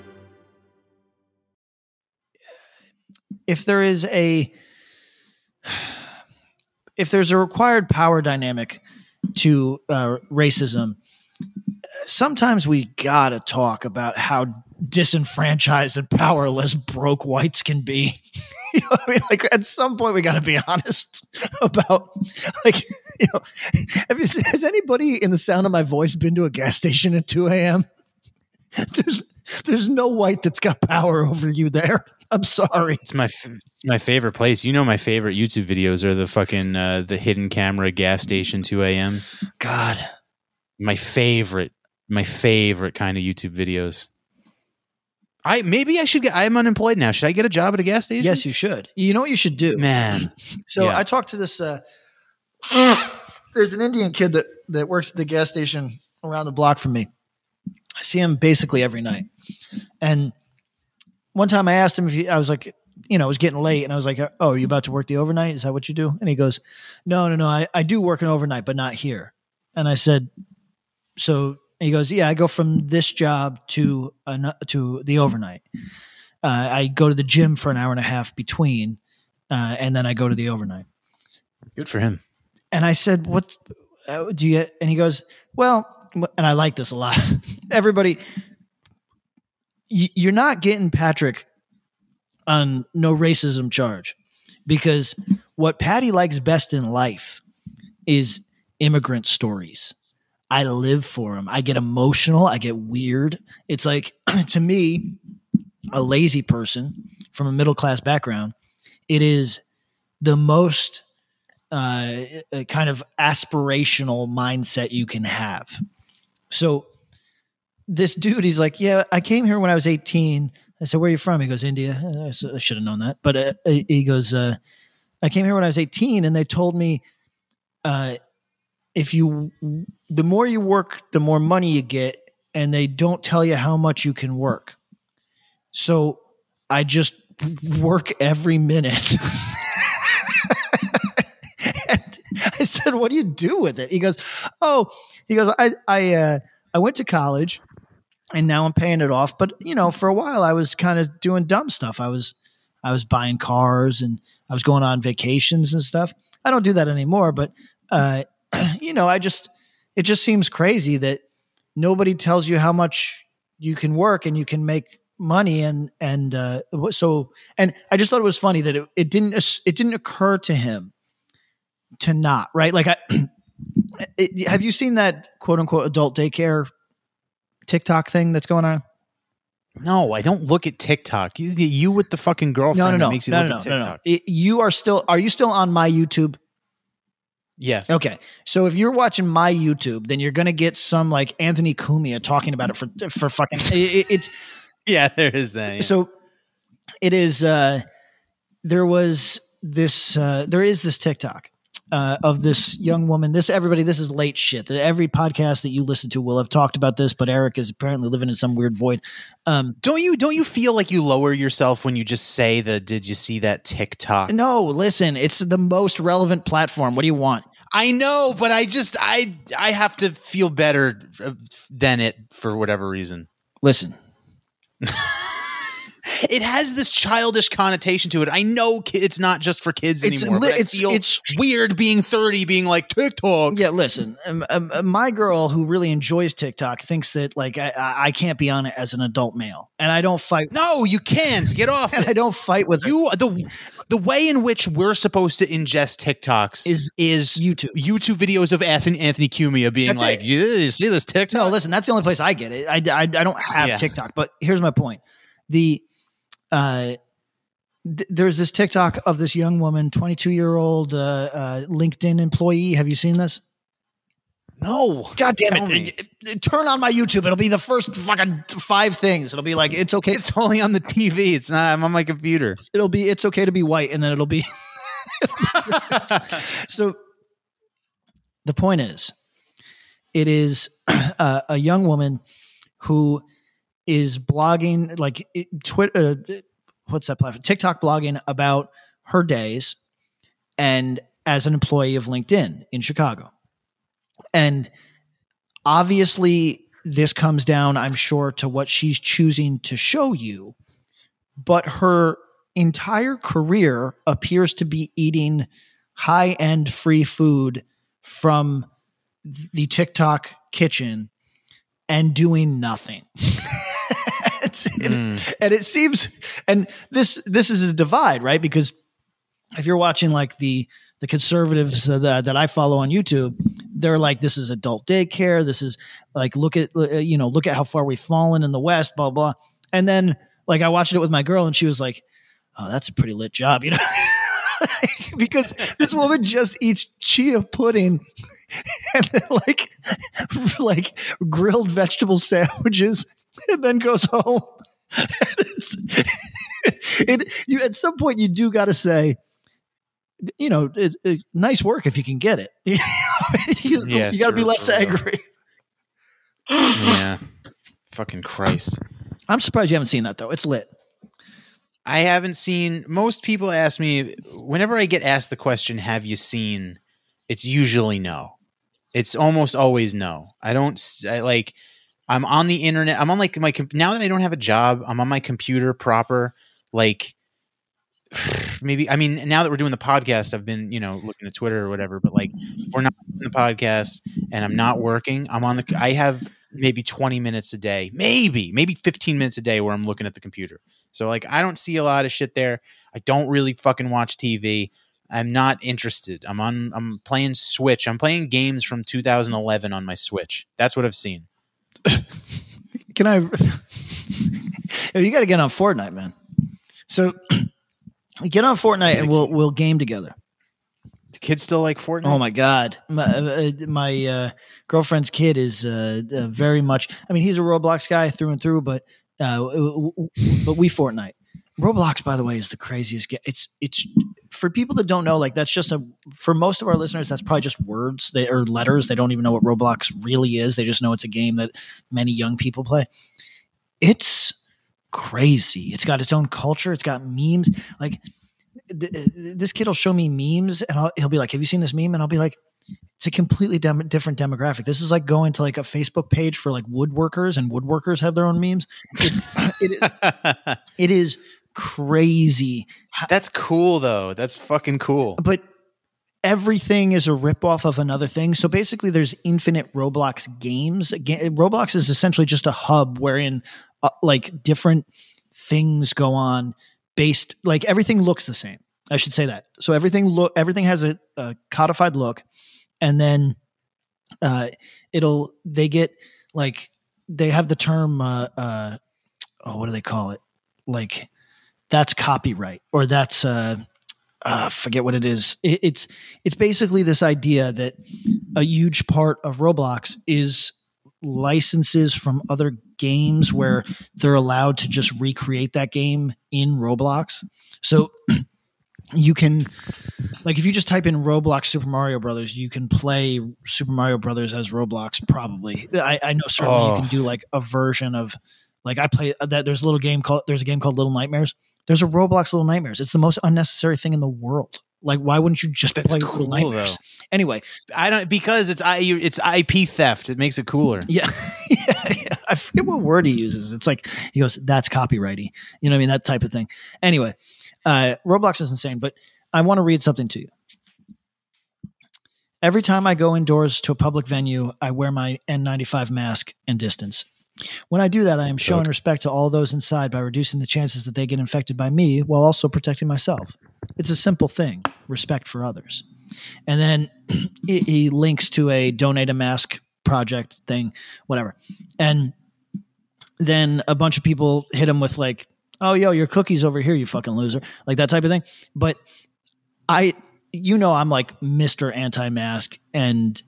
If there's a required power dynamic to racism, sometimes we gotta talk about how disenfranchised and powerless broke whites can be. You know what I mean? Like at some point we got to be honest about like, you know, has anybody in the sound of my voice been to a gas station at 2 a.m.? There's no white that's got power over you there. I'm sorry. It's my favorite place. You know, my favorite YouTube videos are the fucking, the hidden camera gas station 2 a.m. God, my favorite kind of YouTube videos. I'm unemployed now. Should I get a job at a gas station? Yes, you should. You know what you should do, man. So yeah. I talked to this, there's an Indian kid that works at the gas station around the block from me. I see him basically every night. And one time I asked him I was like, you know, it was getting late and I was like, oh, are you about to work the overnight? Is that what you do? And he goes, no. I do work an overnight, but not here. And I said, so, and he goes, yeah, I go from this job to the overnight. I go to the gym for an hour and a half between, and then I go to the overnight. Good for him. And I said, what do you get? And he goes, well, and I like this a lot. Everybody, you're not getting Patrick on no racism charge because what Patty likes best in life is immigrant stories. I live for them. I get emotional. I get weird. It's like, to me, a lazy person from a middle-class background, it is the most kind of aspirational mindset you can have. So this dude, he's like, yeah, I came here when I was 18. I said, where are you from? He goes, India. I should have known that. But he goes, I came here when I was 18 and they told me, the more you work, the more money you get, and they don't tell you how much you can work. So I just work every minute. And I said, what do you do with it? He goes, I went to college and now I'm paying it off. But you know, for a while I was kind of doing dumb stuff. I was buying cars and I was going on vacations and stuff. I don't do that anymore, but you know, it just seems crazy that nobody tells you how much you can work and you can make money. And I just thought it was funny that it didn't occur to him to not, right? Like have you seen that quote unquote adult daycare TikTok thing that's going on? No, I don't look at TikTok. You with the fucking girlfriend that makes you look at TikTok. Are you still on my YouTube? Yes. Okay. So if you're watching my YouTube, then you're going to get some like Anthony Cumia talking about it for fucking it's yeah, there is that. Yeah. So it is there is this TikTok of this young woman. This is late shit. Every podcast that you listen to will have talked about this, but Eric is apparently living in some weird void. Don't you feel like you lower yourself when you just say did you see that TikTok? No, listen, it's the most relevant platform. What do you want? I know, but I have to feel better than it for whatever reason. Listen. It has this childish connotation to it. I know it's not just for kids anymore. It feels weird being 30, being like TikTok. Yeah, listen, my girl who really enjoys TikTok thinks that like I can't be on it as an adult male, and I don't fight. No, you can't get off. And I don't fight with you. Her. The way in which we're supposed to ingest TikToks is YouTube videos of Anthony Cumia being that's like, you see this TikTok? No, listen, that's the only place I get it. I don't have TikTok, but here's my point. There's this TikTok of this young woman, 22-year-old LinkedIn employee. Have you seen this? No. God damn it. Turn on my YouTube. It'll be the first fucking 5 things. It'll be like, it's okay. It's only on the TV. It's not. I'm on my computer. It'll be, it's okay to be white. And then it'll be. So the point is, it is a young woman who is blogging like Twitter. What's that platform? TikTok blogging about her days, and as an employee of LinkedIn in Chicago. And obviously this comes down, I'm sure, to what she's choosing to show you, but her entire career appears to be eating high-end free food from the TikTok kitchen and doing nothing. And it seems, and this is a divide, right? Because if you're watching like the conservatives that I follow on YouTube, they're like, this is adult daycare. This is like, look at how far we've fallen in the West, blah, blah. And then like, I watched it with my girl and she was like, oh, that's a pretty lit job, you know? Because this woman just eats chia pudding and then like grilled vegetable sandwiches, and then goes home. You at some point you do got to say, you know, nice work if you can get it. You got to be less angry. Yeah, fucking Christ! I'm surprised you haven't seen that though. It's lit. I haven't seen. Most people ask me whenever I get asked the question, "Have you seen?" It's usually no. It's almost always no. I'm on the internet. I'm on like my, now that I don't have a job, I'm on my computer proper. Like maybe, I mean, now that we're doing the podcast, I've been, you know, looking at Twitter or whatever, but like if we're not doing the podcast and I'm not working, I have maybe 20 minutes a day, maybe 15 minutes a day where I'm looking at the computer. So like, I don't see a lot of shit there. I don't really fucking watch TV. I'm not interested. I'm playing Switch. I'm playing games from 2011 on my Switch. That's what I've seen. Can I? You got to get on Fortnite, man. So get on Fortnite and we'll game together. Do kids still like Fortnite? Oh my God. My girlfriend's kid is very much, I mean, he's a Roblox guy through and through, but we Fortnite. Roblox, by the way, is the craziest game. It's for people that don't know, like that's just for most of our listeners, that's probably just words or letters. They don't even know what Roblox really is. They just know it's a game that many young people play. It's crazy. It's got its own culture. It's got memes. Like this kid will show me memes and he'll be like, have you seen this meme? And I'll be like, it's a completely different demographic. This is like going to like a Facebook page for like woodworkers, and woodworkers have their own memes. It is crazy. That's cool though. That's fucking cool. But everything is a ripoff of another thing. So basically there's infinite Roblox games. Roblox is essentially just a hub wherein like different things go on based, like everything looks the same. I should say that. So everything has a codified look, and then they have the term what do they call it? Like that's copyright, or that's forget what it is. It's basically this idea that a huge part of Roblox is licenses from other games where they're allowed to just recreate that game in Roblox. So you can, like, if you just type in Roblox Super Mario Brothers, you can play Super Mario Brothers as Roblox. Probably, I know certainly you can do like a version of, like I play that. There's a game called Little Nightmares. There's a Roblox Little Nightmares. It's the most unnecessary thing in the world. Like, why wouldn't you just play Little Nightmares? Though. Anyway, because it's IP theft. It makes it cooler. Yeah. I forget what word he uses. It's like he goes, "That's copyrighty." You know what I mean? That type of thing. Anyway, Roblox is insane, but I want to read something to you. Every time I go indoors to a public venue, I wear my N95 mask and distance. When I do that, I am showing respect to all those inside by reducing the chances that they get infected by me while also protecting myself. It's a simple thing, respect for others. And then he links to a donate a mask project thing, whatever. And then a bunch of people hit him with like, oh, yo, your cookie's over here, you fucking loser. Like that type of thing. But I'm like Mr. Anti-Mask, and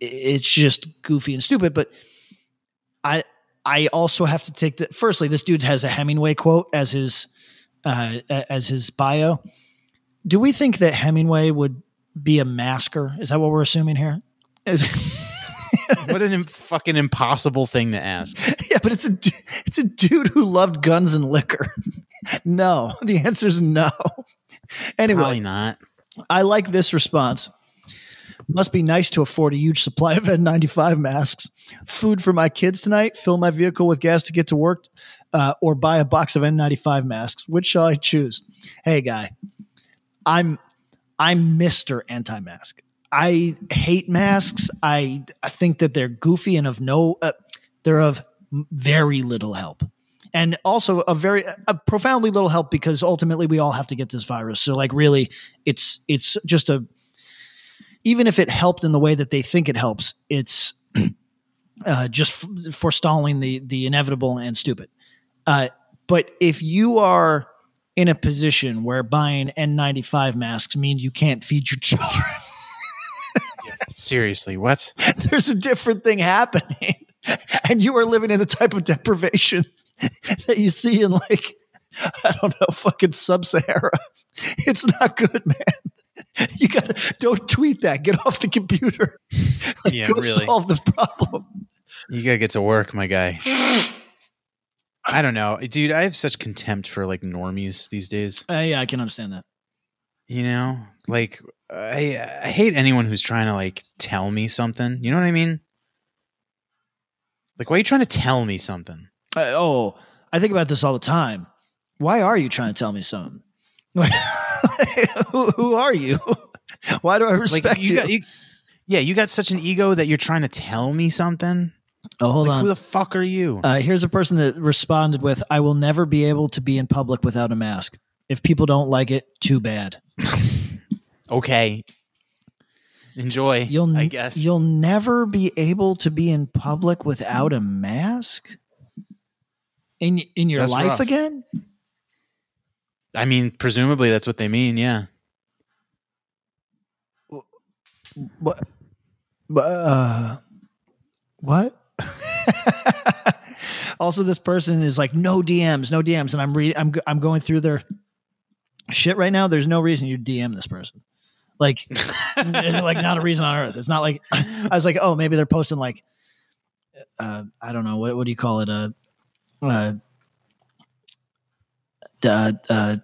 it's just goofy and stupid, but I also have to take that. Firstly, this dude has a Hemingway quote as his bio. Do we think that Hemingway would be a masker? Is that what we're assuming here? What an fucking impossible thing to ask. Yeah, but it's a dude who loved guns and liquor. No, the answer is no. Anyway, probably not. I like this response. Must be nice to afford a huge supply of N95 masks. Food for my kids tonight. Fill my vehicle with gas to get to work, or buy a box of N95 masks. Which shall I choose? Hey, guy, I'm Mr. Anti-Mask. I hate masks. I think that they're goofy and they're of very little help. And also a profoundly little help, because ultimately we all have to get this virus. So like really it's just even if it helped in the way that they think it helps, it's just forestalling the inevitable and stupid. But if you are in a position where buying N95 masks means you can't feed your children. Yeah, seriously, what? There's a different thing happening. And you are living in the type of deprivation that you see in like, I don't know, fucking Sub-Sahara. It's not good, man. You gotta don't tweet that. Get off the computer. Like, yeah, go really solve the problem. You gotta get to work, my guy. I don't know, dude. I have such contempt for like normies these days. Yeah, I can understand that. You know, like I hate anyone who's trying to like tell me something. You know what I mean? Like, why are you trying to tell me something? I think about this all the time. Why are you trying to tell me something? Who are you? Why do I respect you? You got such an ego that you're trying to tell me something. Oh, hold on. Who the fuck are you? Here's a person that responded with, I will never be able to be in public without a mask. If people don't like it, too bad. Okay. Enjoy, I guess. You'll never be able to be in public without a mask? In your that's life rough. Again? I mean, presumably that's what they mean, yeah. What? Also, this person is like, no DMs, and I'm going through their shit right now. There's no reason you DM this person, like, like not a reason on earth. It's not like I was like, oh, maybe they're posting like, I don't know, what do you call it,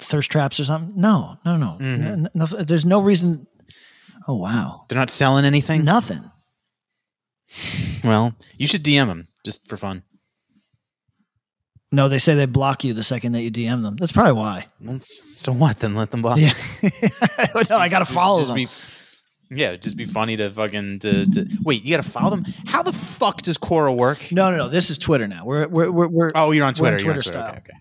thirst traps or something? No. Mm-hmm. No, there's no reason. Oh wow, they're not selling anything. Nothing. Well, you should DM them just for fun. No, they say they block you the second that you DM them. That's probably why. So what? Then let them block. Yeah. No, I gotta follow them. It'd just be funny to fucking wait. You gotta follow them. How the fuck does Quora work? No. This is Twitter now. We're oh, you're on Twitter. You're on Twitter. Okay.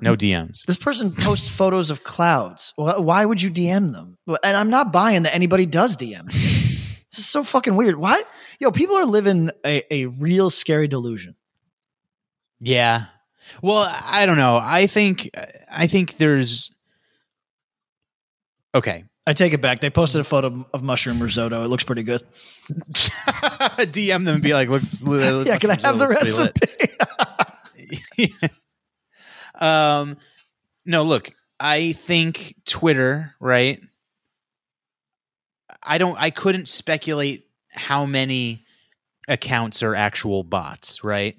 No DMs. This person posts photos of clouds. Why would you DM them? And I'm not buying that anybody does DM. This is so fucking weird. Why? Yo, people are living a real scary delusion. Yeah. Well, I don't know. I think there's okay. I take it back. They posted a photo of mushroom risotto. It looks pretty good. DM them and be like, looks yeah, can I have the recipe? No, look, I think Twitter, right? I couldn't speculate how many accounts are actual bots, right?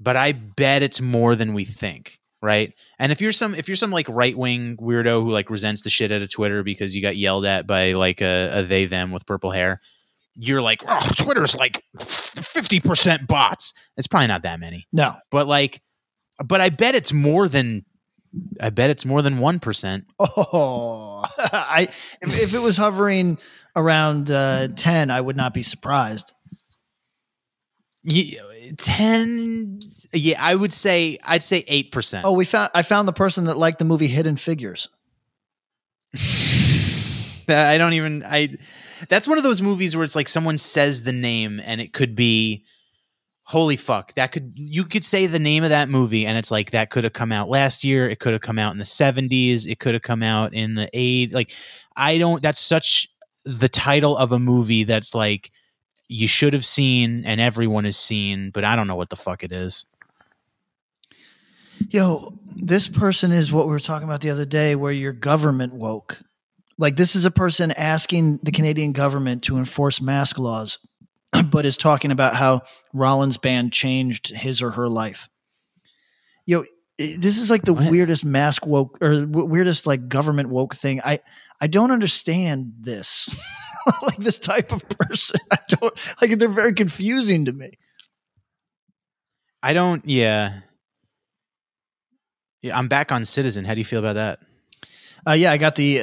But I bet it's more than we think, right? And if you're some like right-wing weirdo who like resents the shit out of Twitter because you got yelled at by like a they them with purple hair, you're like, oh, Twitter's like 50% bots. It's probably not that many. No. But I bet it's more than 1%. Oh, if it was hovering around 10, I would not be surprised. Yeah, 10. Yeah, I'd say 8%. Oh, I found the person that liked the movie Hidden Figures. That's one of those movies where it's like someone says the name and it could be, holy fuck, you could say the name of that movie and it's like, that could have come out last year. It could have come out in the 70s. It could have come out in the 80s. Like, that's such the title of a movie that's like, you should have seen and everyone has seen, but I don't know what the fuck it is. Yo, this person is what we were talking about the other day where your government woke. Like, this is a person asking the Canadian government to enforce mask laws, but is talking about how Rollins' band changed his or her life. Yo, this is like the weirdest mask woke or weirdest like government woke thing. I don't understand this. Like, this type of person. I don't like, they're very confusing to me. I don't. Yeah. Yeah. I'm back on Citizen. How do you feel about that? Yeah, I got the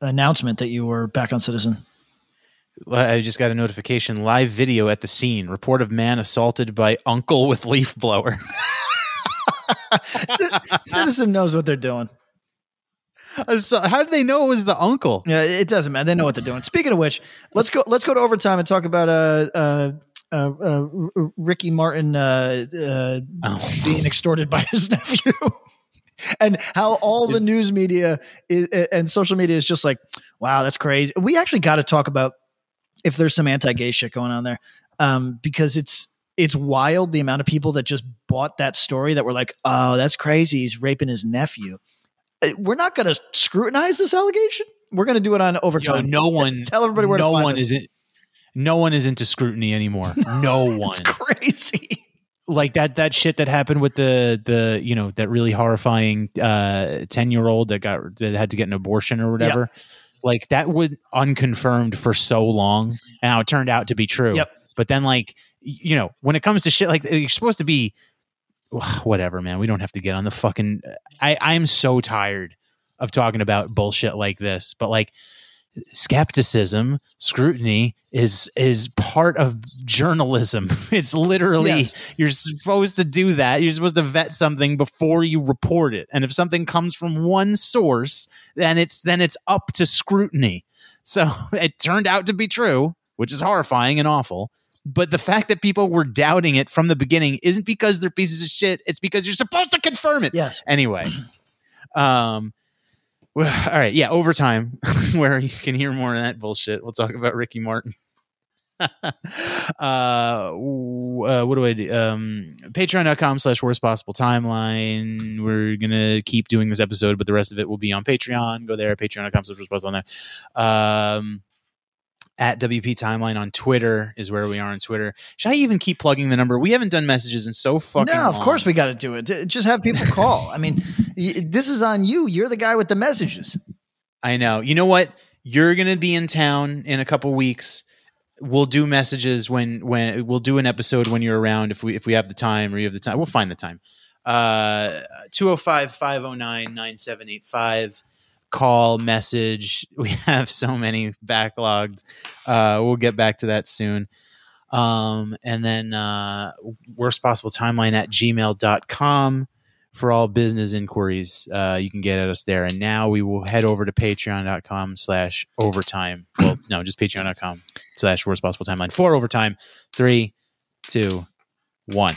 announcement that you were back on Citizen. I just got a notification. Live video at the scene. Report of man assaulted by uncle with leaf blower. Citizen knows what they're doing. So how do they know it was the uncle? Yeah, it doesn't matter. They know what they're doing. Speaking of which, let's go to overtime and talk about Ricky Martin being extorted by his nephew. And how all the news media and social media is just like, wow, that's crazy. We actually got to talk about if there's some anti-gay shit going on there, because it's wild the amount of people that just bought that story that were like, oh, that's crazy, he's raping his nephew. We're not going to scrutinize this allegation. We're going to do it on overtime. Yo, no one tell everybody where no to find one us. Is it. No one is into scrutiny anymore. No one. It's crazy. Like that shit that happened with the you know, that really horrifying 10-year-old that had to get an abortion or whatever. Yep. Like, that was unconfirmed for so long, and now it turned out to be true. Yep. But then, like, you know, when it comes to shit like, you're supposed to be whatever, man. We don't have to get on the fucking. I'm so tired of talking about bullshit like this. But like, skepticism, scrutiny is part of journalism. It's literally, yes, you're supposed to do that. You're supposed to vet something before you report it. And if something comes from one source, then it's up to scrutiny. So it turned out to be true, which is horrifying and awful. But the fact that people were doubting it from the beginning isn't because they're pieces of shit. It's because you're supposed to confirm it. Yes. Anyway. Well, all right. Yeah. Overtime, where you can hear more of that bullshit. We'll talk about Ricky Martin. What do I do? Patreon.com/worstpossibletimeline. We're going to keep doing this episode, but the rest of it will be on Patreon. Go there. Patreon.com/worstpossibletimeline. At WP Timeline on Twitter is where we are on Twitter. Should I even keep plugging the number? We haven't done messages in so fucking long. No, of course we got to do it. Just have people call. I mean, this is on you. You're the guy with the messages. I know. You know what? You're going to be in town in a couple weeks. We'll do messages when we'll do an episode when you're around. If we have the time or you have the time, we'll find the time. 205-509-9785. Call, message. We have so many backlogged. We'll get back to that soon. And then worstpossibletimeline@gmail.com for all business inquiries. You can get at us there. And now we will head over to patreon.com/overtime. Well, no, just patreon.com/worstpossibletimeline for overtime. 3, 2, 1.